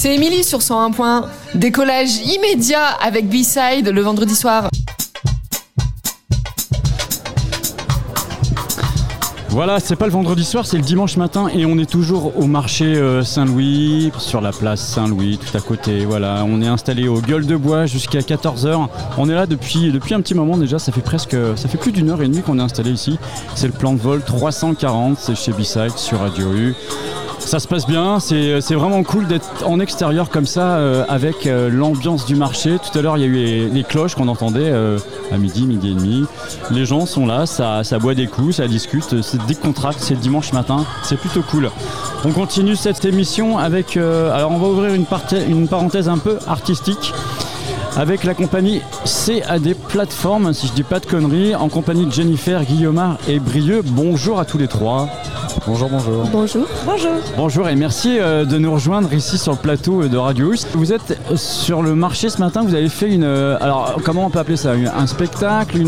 C'est Émilie sur 101.1. Décollage immédiat avec Bside le vendredi soir. Voilà, c'est pas le vendredi soir, c'est le dimanche matin et on est toujours au marché Saint-Louis, sur la place Saint-Louis, tout à côté. Voilà, on est installé au Gueule de Bois jusqu'à 14h. On est là depuis un petit moment déjà, ça fait plus d'une heure et demie qu'on est installé ici. C'est le plan de vol 340, c'est chez Bside sur Radio U. Ça se passe bien, c'est vraiment cool d'être en extérieur comme ça avec l'ambiance du marché. Tout à l'heure, il y a eu les cloches qu'on entendait à midi et demi. Les gens sont là, ça boit des coups, ça discute, c'est décontracté, c'est dimanche matin, c'est plutôt cool. On continue cette émission avec... alors on va ouvrir une parenthèse un peu artistique avec la compagnie CAD Plateforme, si je dis pas de conneries, en compagnie de Jennifer, Guillaumard et Brieux. Bonjour à tous les trois. Bonjour, bonjour. Bonjour. Bonjour. Bonjour et merci de nous rejoindre ici sur le plateau de Radio U. Vous êtes sur le marché ce matin, vous avez fait une... alors, comment on peut appeler ça ? Un spectacle,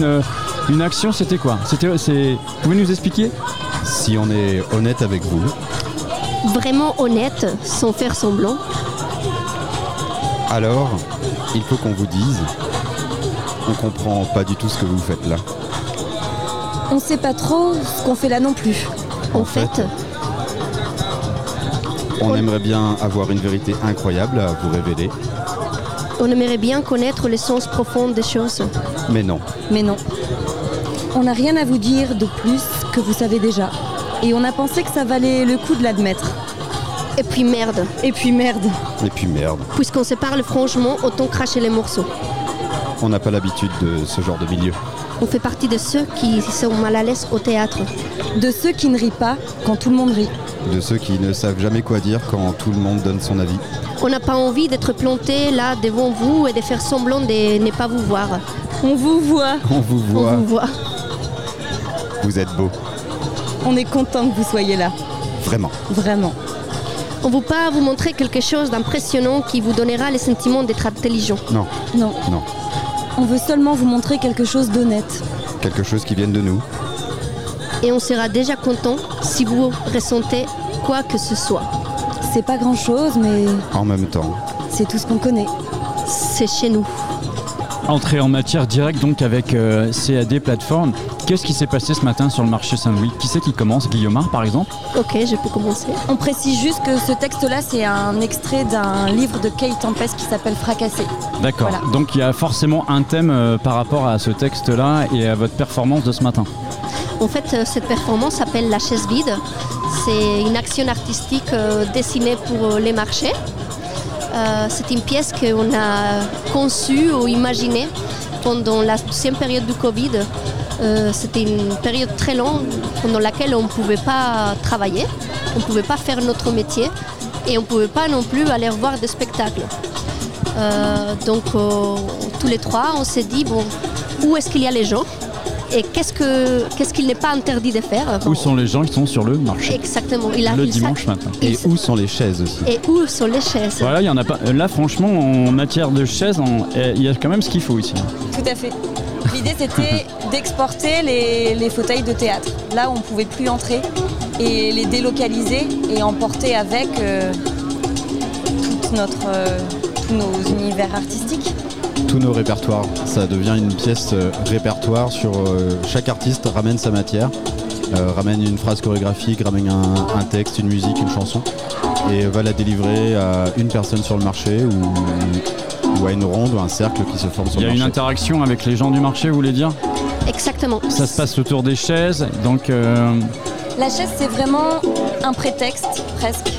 une action, c'était quoi ? Vous pouvez nous expliquer ? Si on est honnête avec vous. Vraiment honnête, sans faire semblant. Alors, il faut qu'on vous dise, on comprend pas du tout ce que vous faites là. On sait pas trop ce qu'on fait là non plus. En fait, on aimerait bien avoir une vérité incroyable à vous révéler. On aimerait bien connaître le sens profond des choses. Mais non. On n'a rien à vous dire de plus que vous savez déjà. Et on a pensé que ça valait le coup de l'admettre. Et puis merde. Puisqu'on se parle franchement, autant cracher les morceaux. On n'a pas l'habitude de ce genre de milieu. On fait partie de ceux qui sont mal à l'aise au théâtre. De ceux qui ne rient pas quand tout le monde rit. De ceux qui ne savent jamais quoi dire quand tout le monde donne son avis. On n'a pas envie d'être planté là devant vous et de faire semblant de ne pas vous voir. On vous voit. Vous êtes beau. On est content que vous soyez là. Vraiment. On ne veut pas vous montrer quelque chose d'impressionnant qui vous donnera le sentiment d'être intelligent. Non. On veut seulement vous montrer quelque chose d'honnête. Quelque chose qui vienne de nous. Et on sera déjà content si vous ressentez quoi que ce soit. C'est pas grand chose, mais... En même temps. C'est tout ce qu'on connaît. C'est chez nous. Entrée en matière directe donc avec CAD Plateforme. Qu'est-ce qui s'est passé ce matin sur le marché Saint-Louis ? Qui c'est qui commence ? Guillaumard par exemple ? Ok, je peux commencer. On précise juste que ce texte-là, c'est un extrait d'un livre de Kay Tempest qui s'appelle Fracassé. D'accord, voilà. Donc il y a forcément un thème par rapport à ce texte-là et à votre performance de ce matin. En fait, cette performance s'appelle La chaise vide. C'est une action artistique dessinée pour les marchés. C'est une pièce qu'on a conçue ou imaginée pendant la deuxième période du Covid. C'était une période très longue pendant laquelle on ne pouvait pas travailler, on ne pouvait pas faire notre métier et on ne pouvait pas non plus aller voir des spectacles. Donc tous les trois, on s'est dit, bon, où est-ce qu'il y a les gens ? Et qu'est-ce qu'il n'est pas interdit de faire ? Où sont les gens qui sont sur le marché ? Exactement. Le dimanche matin. Et où sont les chaises aussi ? Et où sont les chaises ? Voilà, il y en a pas. Là, franchement, en matière de chaises, il y a quand même ce qu'il faut ici. Tout à fait. L'idée, c'était d'exporter les fauteuils de théâtre. Là, on ne pouvait plus entrer et les délocaliser et emporter avec tous nos univers artistiques. Tous nos répertoires. Ça devient une pièce répertoire sur chaque artiste ramène sa matière, ramène une phrase chorégraphique, ramène un texte, une musique, une chanson et va la délivrer à une personne sur le marché ou à une ronde ou à un cercle qui se forme sur le marché. Il y a une interaction avec les gens du marché, vous voulez dire ? Exactement. Ça se passe autour des chaises, donc... La chaise, c'est vraiment un prétexte, presque.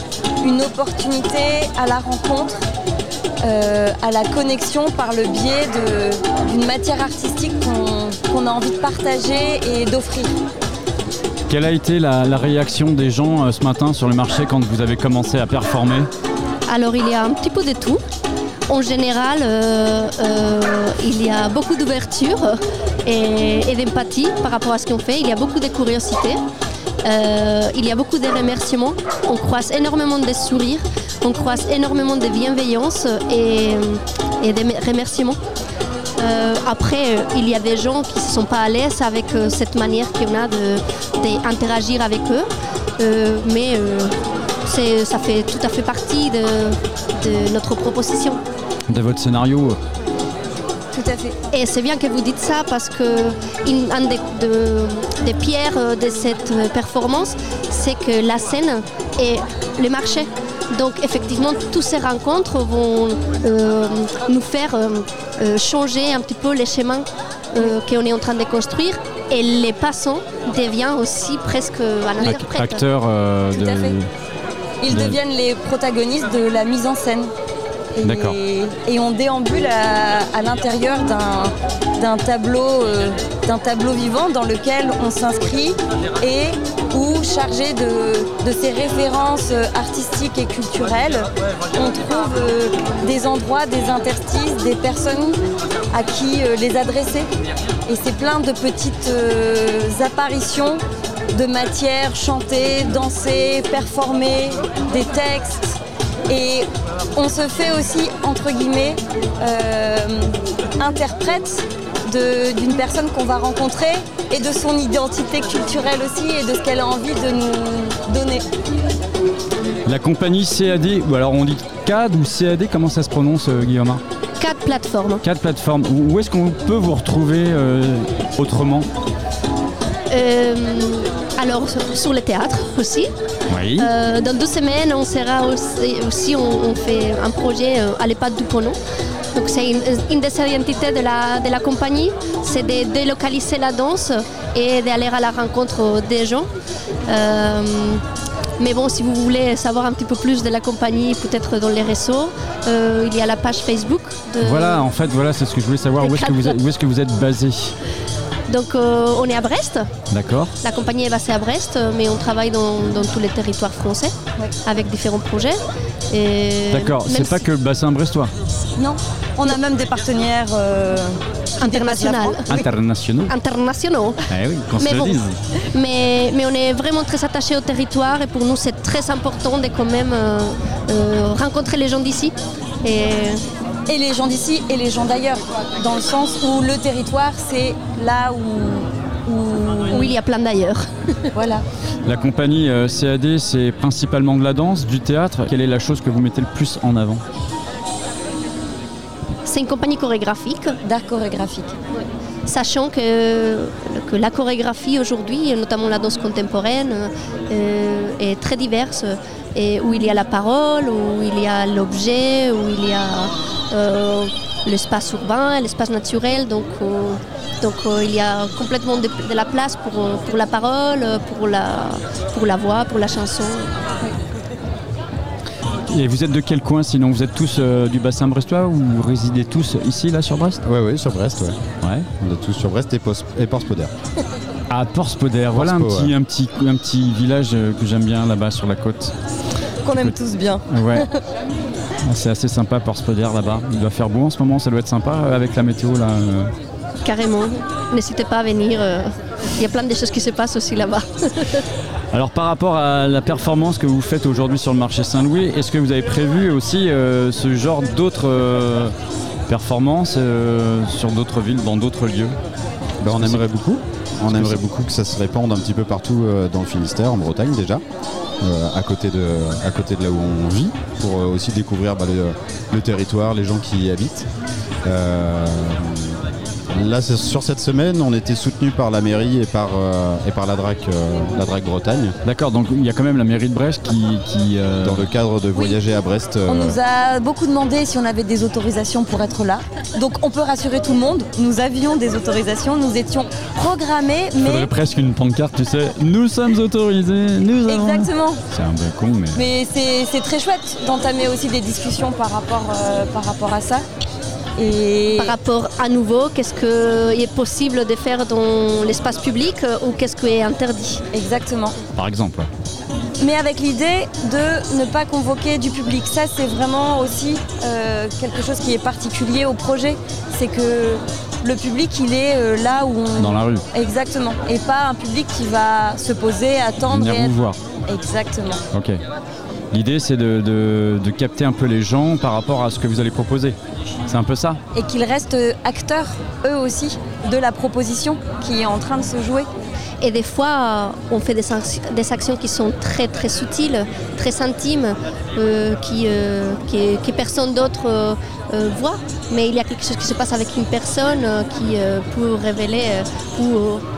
Une opportunité à la rencontre, à la connexion par le biais d'une matière artistique qu'on a envie de partager et d'offrir. Quelle a été la réaction des gens ce matin sur le marché quand vous avez commencé à performer ? Alors il y a un petit peu de tout. En général, il y a beaucoup d'ouverture et d'empathie par rapport à ce qu'on fait. Il y a beaucoup de curiosité. Il y a beaucoup de remerciements. On croise énormément de sourires. On croise énormément de bienveillance et de remerciements. Après, il y a des gens qui ne sont pas à l'aise avec cette manière qu'on a d'interagir avec eux. Mais ça fait tout à fait partie de notre proposition. De votre scénario. Tout à fait. Et c'est bien que vous dites ça parce qu'un des pierres de cette performance, c'est que la scène et le marché. Donc effectivement, toutes ces rencontres vont nous faire changer un petit peu les schémas qu'on est en train de construire. Et les passants deviennent aussi presque un interprète. Acteurs, tout à fait. Ils deviennent les protagonistes de la mise en scène. D'accord. Et on déambule à l'intérieur d'un tableau vivant dans lequel on s'inscrit et où, chargé de ces références artistiques et culturelles, on trouve des endroits, des interstices, des personnes à qui les adresser. Et c'est plein de petites apparitions de matières chantées, dansées, performées, des textes. Et on se fait aussi, entre guillemets, interprète d'une personne qu'on va rencontrer et de son identité culturelle aussi et de ce qu'elle a envie de nous donner. La compagnie CAD, ou alors on dit CAD ou CAD, comment ça se prononce, Guillaumard ? CAD Plateforme. CAD Plateforme. Où est-ce qu'on peut vous retrouver autrement ? Alors sur le théâtre aussi. Oui. Dans 2 semaines, on sera aussi on fait un projet à l'EHPAD du Ponant. Donc c'est une des identités de la compagnie, c'est de délocaliser la danse et d'aller à la rencontre des gens. Mais bon, si vous voulez savoir un petit peu plus de la compagnie, peut-être dans les réseaux, il y a la page Facebook. Voilà, en fait, c'est ce que je voulais savoir. Où est-ce que vous êtes basé ? Donc on est à Brest. D'accord. La compagnie est basée à Brest, mais on travaille dans tous les territoires français, ouais, avec différents projets. Et d'accord, c'est pas que le bassin brestois. Non, on a même des partenaires internationaux. Eh oui, qu'on se le dise. Mais on est vraiment très attachés au territoire et pour nous c'est très important de quand même rencontrer les gens d'ici. Et les gens d'ici et les gens d'ailleurs, dans le sens où le territoire, c'est là où il y a plein d'ailleurs. Voilà. La compagnie CAD, c'est principalement de la danse, du théâtre. Quelle est la chose que vous mettez le plus en avant ? C'est une compagnie chorégraphique. D'art chorégraphique. Ouais. Sachant que la chorégraphie aujourd'hui, notamment la danse contemporaine, est très diverse. Et où il y a la parole, où il y a l'objet, où il y a l'espace urbain, l'espace naturel. Donc il y a complètement de la place pour la parole, pour la voix, pour la chanson. Et vous êtes de quel coin sinon ? Vous êtes tous du bassin brestois ou vous résidez tous ici, là, sur Brest ? Oui, sur Brest, ouais. Ouais. On est tous sur Brest et Porspoder. Ah, Porspoder, voilà un petit village que j'aime bien là-bas sur la côte. Qu'on aime tous bien. Ouais. C'est assez sympa, Porspoder, là-bas. Il doit faire beau en ce moment, ça doit être sympa avec la météo, là. Carrément. N'hésitez pas à venir. Il y a plein de choses qui se passent aussi là-bas. Alors par rapport à la performance que vous faites aujourd'hui sur le marché Saint-Louis, est-ce que vous avez prévu aussi ce genre d'autres performances sur d'autres villes, dans d'autres lieux ? On aimerait beaucoup. On aimerait beaucoup que ça se répande un petit peu partout dans le Finistère, en Bretagne déjà, à côté de là où on vit, pour aussi découvrir le territoire, les gens qui y habitent. Là, sur cette semaine, on était soutenu par la mairie et par la DRAC Bretagne. D'accord, donc il y a quand même la mairie de Brest qui dans le cadre de voyager à Brest... On nous a beaucoup demandé si on avait des autorisations pour être là. Donc on peut rassurer tout le monde, nous avions des autorisations, nous étions programmés, mais... Faudrait presque une pancarte, tu sais, nous sommes autorisés, nous avons... Exactement. C'est un peu con, mais... Mais c'est très chouette d'entamer aussi des discussions par rapport à ça. Et par rapport à nouveau, qu'est-ce qu'il est possible de faire dans l'espace public ou qu'est-ce qui est interdit ? Exactement. Par exemple. Mais avec l'idée de ne pas convoquer du public. Ça, c'est vraiment aussi quelque chose qui est particulier au projet. C'est que le public, il est là où on... Dans la rue. Exactement. Et pas un public qui va se poser, attendre... Venir vous voir. Exactement. Ok. L'idée, c'est de capter un peu les gens par rapport à ce que vous allez proposer. C'est un peu ça. Et qu'ils restent acteurs, eux aussi, de la proposition qui est en train de se jouer. Et des fois, on fait des actions qui sont très, très subtiles, très intimes, que personne d'autre voit. Mais il y a quelque chose qui se passe avec une personne qui peut révéler ou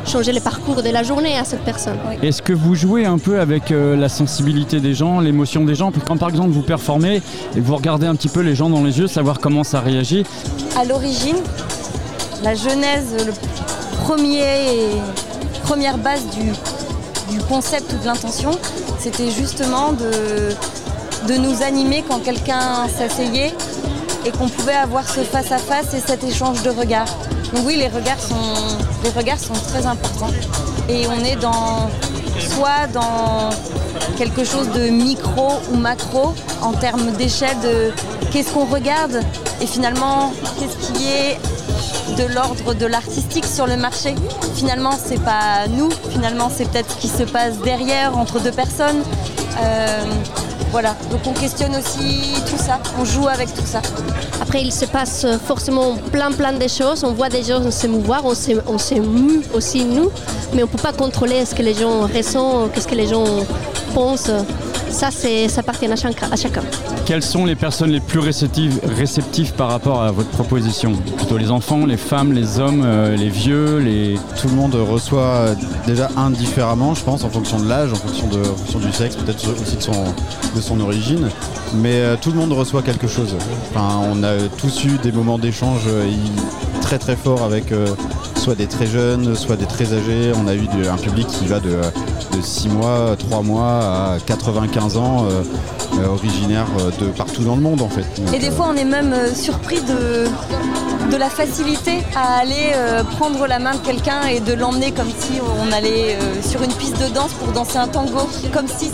changer le parcours de la journée à cette personne. Oui. Est-ce que vous jouez un peu avec la sensibilité des gens, l'émotion des gens ? Quand par exemple vous performez et vous regardez un petit peu les gens dans les yeux, savoir comment ça réagit ? À l'origine, la genèse, première base du concept ou de l'intention, c'était justement de nous animer quand quelqu'un s'asseyait et qu'on pouvait avoir ce face-à-face et cet échange de regards. Donc oui, les regards sont très importants. Et on est dans quelque chose de micro ou macro en termes d'échelle de qu'est-ce qu'on regarde et finalement qu'est-ce qui est de l'ordre de l'artistique sur le marché. Finalement, c'est pas nous, finalement, c'est peut-être ce qui se passe derrière, entre deux personnes. Voilà, donc on questionne aussi tout ça, on joue avec tout ça. Après, il se passe forcément plein de choses, on voit des gens se mouvoir, on s'émue aussi, nous, mais on ne peut pas contrôler ce que les gens ressentent, qu'est-ce que les gens pensent. Ça, ça appartient à chacun. Quelles sont les personnes les plus réceptives par rapport à votre proposition ? Plutôt les enfants, les femmes, les hommes, les vieux, Tout le monde reçoit déjà indifféremment, je pense, en fonction de l'âge, en fonction du sexe, peut-être aussi de son origine. Mais tout le monde reçoit quelque chose. Enfin, on a tous eu des moments d'échange très très forts avec soit des très jeunes, soit des très âgés. On a eu un public qui va de 6 mois, 3 mois à 95 ans, originaire de partout dans le monde en fait. Donc, et des fois on est même surpris de la facilité à aller prendre la main de quelqu'un et de l'emmener comme si on allait sur une piste de danse pour danser un tango, comme si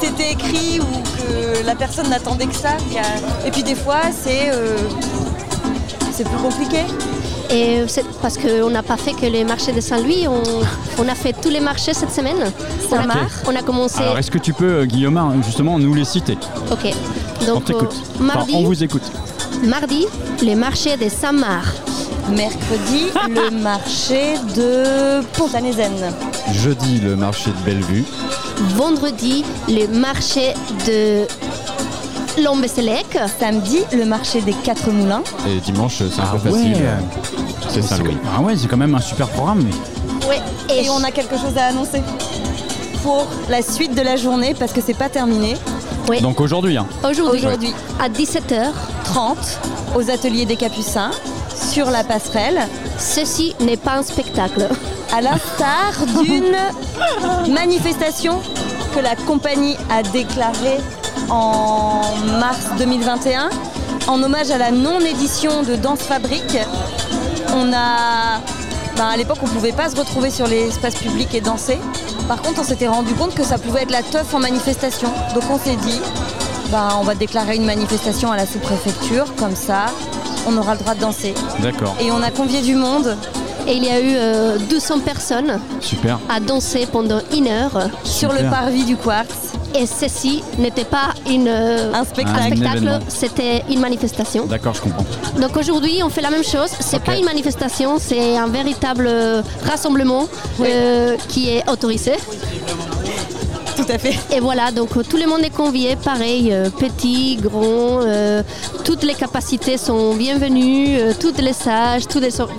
c'était écrit ou que la personne n'attendait que ça. Et puis des fois c'est plus compliqué. Et c'est parce qu'on n'a pas fait que les marchés de Saint-Louis, on a fait tous les marchés cette semaine. On a commencé... Alors est-ce que tu peux, Guillaumard, justement nous les citer ? Ok, donc on vous écoute. Mardi, les marchés de Saint-Marc. Mercredi, le marché de Pont-Anézène. Jeudi, le marché de Bellevue. Vendredi, le marché de... Lombesélec. Samedi, le marché des 4 moulins. Et dimanche, c'est un peu facile. C'est Saint-Louis. Ah ouais, c'est quand même un super programme. Mais... Ouais, et on a quelque chose à annoncer pour la suite de la journée parce que c'est pas terminé. Ouais. Donc aujourd'hui. Hein. Aujourd'hui. Ouais. À 17h30 aux ateliers des Capucins sur la passerelle. Ceci n'est pas un spectacle. À l'instar d'une manifestation que la compagnie a déclarée en mars 2021, en hommage à la non-édition de Danse Fabrique. À l'époque, on ne pouvait pas se retrouver sur l'espace public et danser. Par contre, on s'était rendu compte que ça pouvait être la teuf en manifestation. Donc on s'est dit, on va déclarer une manifestation à la sous-préfecture, comme ça, on aura le droit de danser. D'accord. Et on a convié du monde. Et il y a eu 200 personnes Super. À danser pendant une heure sur le parvis du Quartz. Et ceci n'était pas un spectacle, c'était une manifestation. D'accord, je comprends. Donc aujourd'hui, on fait la même chose. C'est pas une manifestation, c'est un véritable rassemblement qui est autorisé. Tout à fait. Et voilà, donc tout le monde est convié, pareil, petits, grands, toutes les capacités sont bienvenues, toutes les âges, toutes les sortes.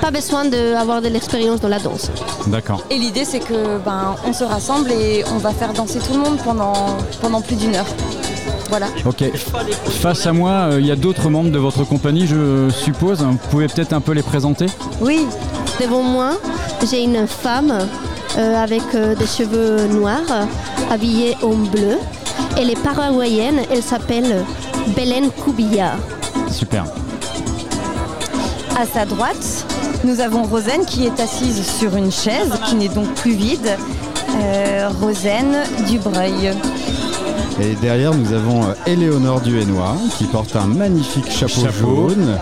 Pas besoin d'avoir de l'expérience dans la danse. D'accord. Et l'idée, c'est que on se rassemble et on va faire danser tout le monde pendant plus d'une heure. Voilà. Ok. Face à moi, il y a d'autres membres de votre compagnie, je suppose. Vous pouvez peut-être un peu les présenter ? Oui. Devant moi, j'ai une femme avec des cheveux noirs, habillée en bleu. Elle est paraguayenne, elle s'appelle Belén Cubilla. Super. À sa droite, nous avons Rosaine qui est assise sur une chaise, qui n'est donc plus vide. Rosaine du Breuil. Et derrière, nous avons Éléonore Duhénois qui porte un magnifique chapeau jaune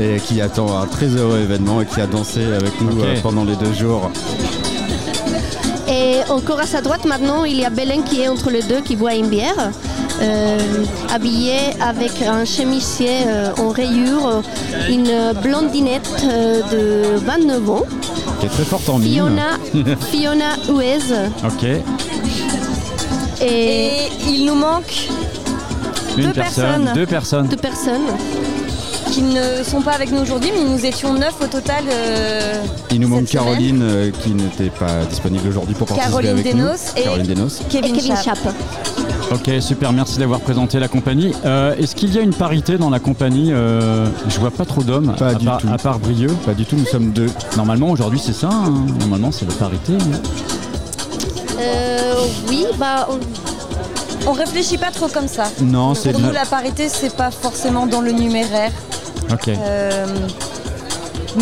et qui attend un très heureux événement et qui a dansé avec nous pendant les 2 jours. Et encore à sa droite, maintenant, il y a Belén qui est entre les deux, qui boit une bière. Habillée avec un chemisier en rayures, une blondinette de 29 ans qui est très forte en mine. Fiona Ouez. Ok. Et il nous manque deux personnes qui ne sont pas avec nous aujourd'hui, mais nous étions 9 au total. Il nous manque Caroline qui n'était pas disponible aujourd'hui pour participer Caroline avec nous. Caroline Desnos et Kevin Chappe. Ok, super, merci d'avoir présenté la compagnie. Est-ce qu'il y a une parité dans la compagnie ? Je vois pas trop d'hommes, à part Brieux. Pas du tout, nous sommes deux. Normalement, aujourd'hui, c'est ça. Hein. Normalement, c'est la parité. Oui, bah... On réfléchit pas trop comme ça. Non, c'est... Pour nous, la parité, c'est pas forcément dans le numéraire. Ok.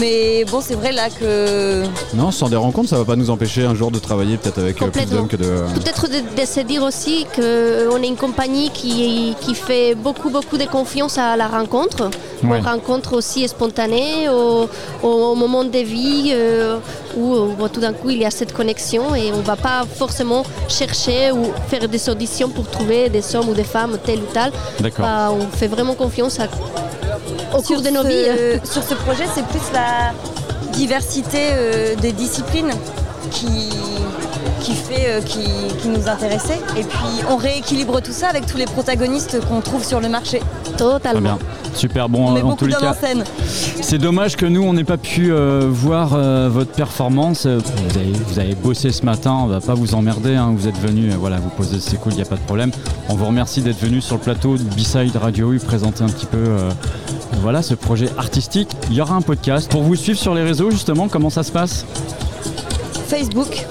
Mais bon, c'est vrai là que... Non, sans des rencontres, ça va pas nous empêcher un jour de travailler peut-être avec plus d'hommes que de... Peut-être de se dire aussi qu'on est une compagnie qui fait beaucoup de confiance à la rencontre. Ouais. Une rencontre aussi spontanée au moment de vie où tout d'un coup il y a cette connexion et on va pas forcément chercher ou faire des auditions pour trouver des hommes ou des femmes tel ou tel. D'accord. Bah, on fait vraiment confiance au cours de nos vies. Sur ce projet, c'est plus la diversité des disciplines qui nous intéressait. Et puis, on rééquilibre tout ça avec tous les protagonistes qu'on trouve sur le marché. Totalement. Ah super, bon, on met beaucoup d'hommes en scène. C'est dommage que nous, on n'ait pas pu voir votre performance. Vous avez bossé ce matin, on ne va pas vous emmerder. Hein. Vous êtes venus, voilà, vous posez, c'est cool, il n'y a pas de problème. On vous remercie d'être venus sur le plateau de Bside Radio U, présenter un petit peu voilà, ce projet artistique. Il y aura un podcast. Pour vous suivre sur les réseaux, justement, comment ça se passe ? Facebook.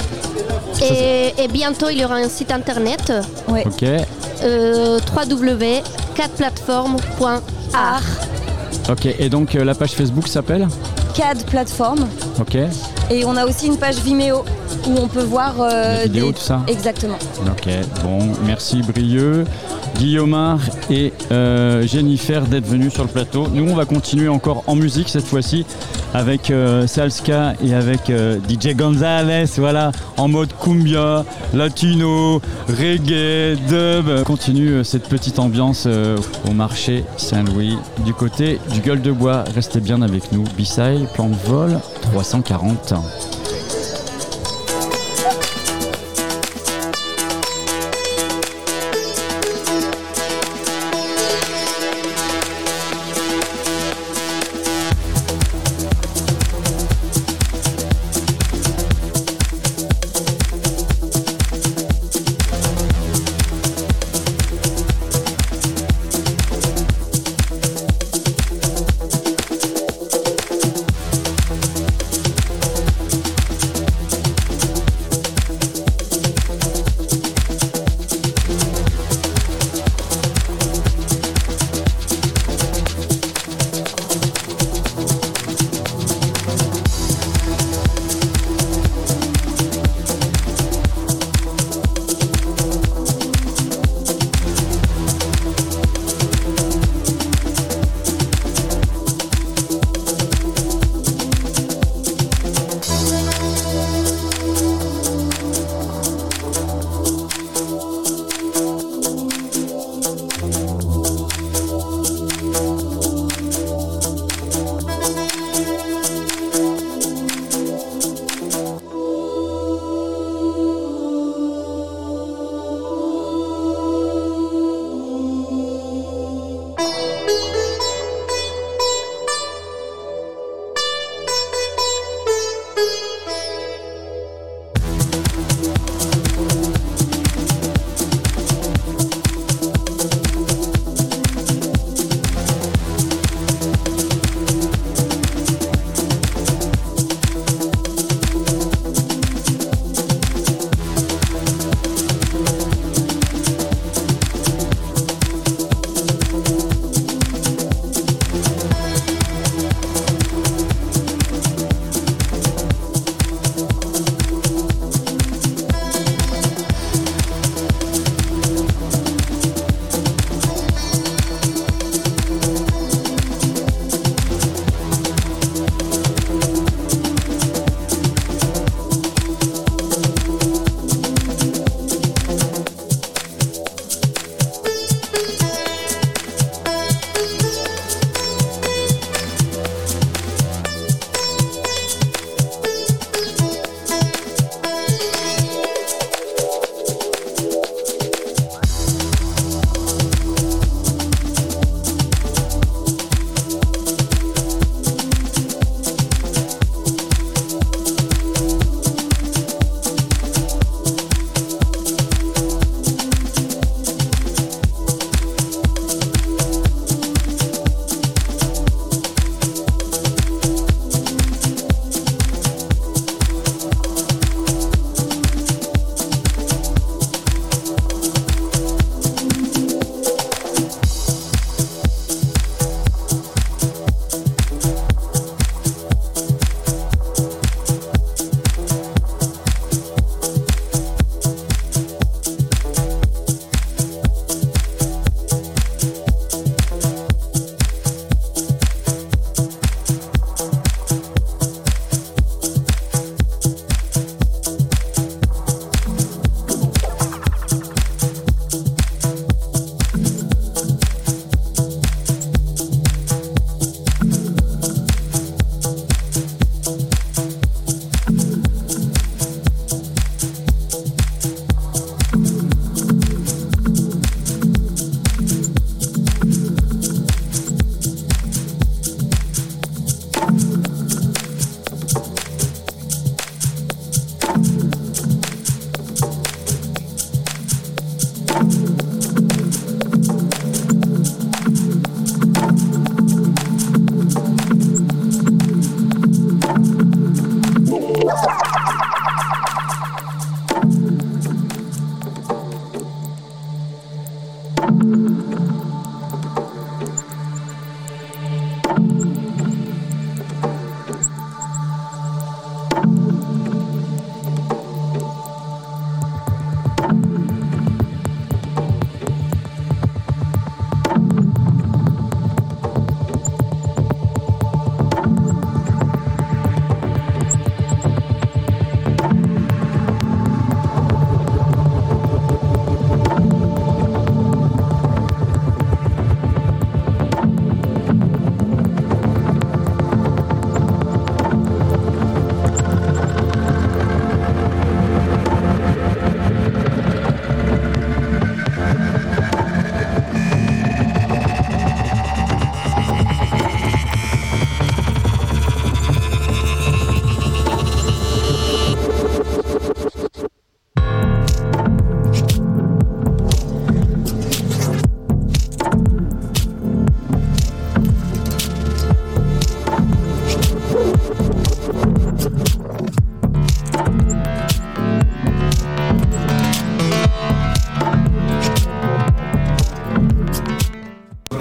Et bientôt, il y aura un site internet. Ouais. Ok. www.cadplateforme.art. Ok. Et donc, la page Facebook s'appelle CAD Plateforme. Ok. Et on a aussi une page Vimeo où on peut voir les vidéos, tout ça. Exactement. Ok. Bon, merci Brieux, Guillaumard et Jennifer d'être venus sur le plateau. Nous, on va continuer encore en musique cette fois-ci avec Salska et avec DJ Gonzalez. Voilà, en mode cumbia, latino, reggae, dub. Continue cette petite ambiance au marché Saint-Louis du côté du Gueule de Bois. Restez bien avec nous. Bside, plan de vol 340.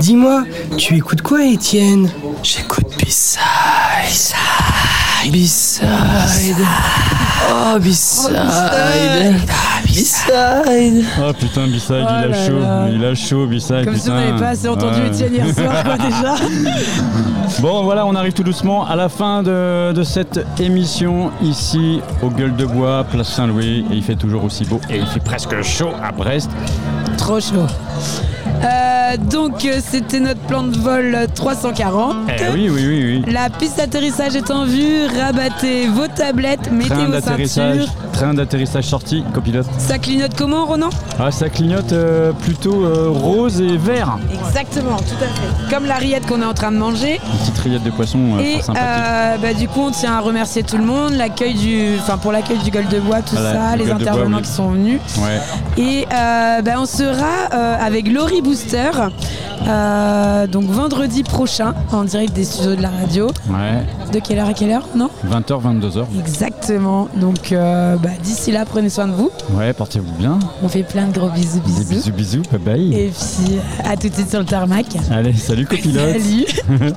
Dis-moi, tu écoutes quoi, Étienne ? J'écoute Bside. Bside. Oh, Bside. Bside. Oh putain, Bside, oh il a chaud. Là. Il a chaud, Bside. Comme putain. Si on n'avait pas assez entendu Étienne hier soir, quoi, déjà. Bon, voilà, on arrive tout doucement à la fin de cette émission ici au Gueule de Bois, place Saint-Louis. Et il fait toujours aussi beau. Et il fait presque chaud à Brest. Trop chaud. Donc c'était notre plan de vol 340. Oui. La piste d'atterrissage est en vue, rabattez vos tablettes, mettez vos ceintures. Train d'atterrissage sorti, copilote. Ça clignote comment, Ronan ? Ah, ça clignote plutôt rose et vert. Exactement, tout à fait. Comme la rillette qu'on est en train de manger. Une petite rillette de poisson et, sympathique. Du coup, on tient à remercier tout le monde, pour l'accueil du Gueule de Bois, tout ça, les intervenants qui sont venus. Ouais. Et on sera avec Laurie Booster. Donc vendredi prochain en direct des studios de la radio. Ouais. De quelle heure à quelle heure, non ? 20h, 22h. Exactement. Donc d'ici là, prenez soin de vous. Ouais, portez-vous bien. On fait plein de gros bisous, bisous. Des bisous, bye bye. Et puis à tout de suite sur le tarmac. Allez, salut copilote. Salut.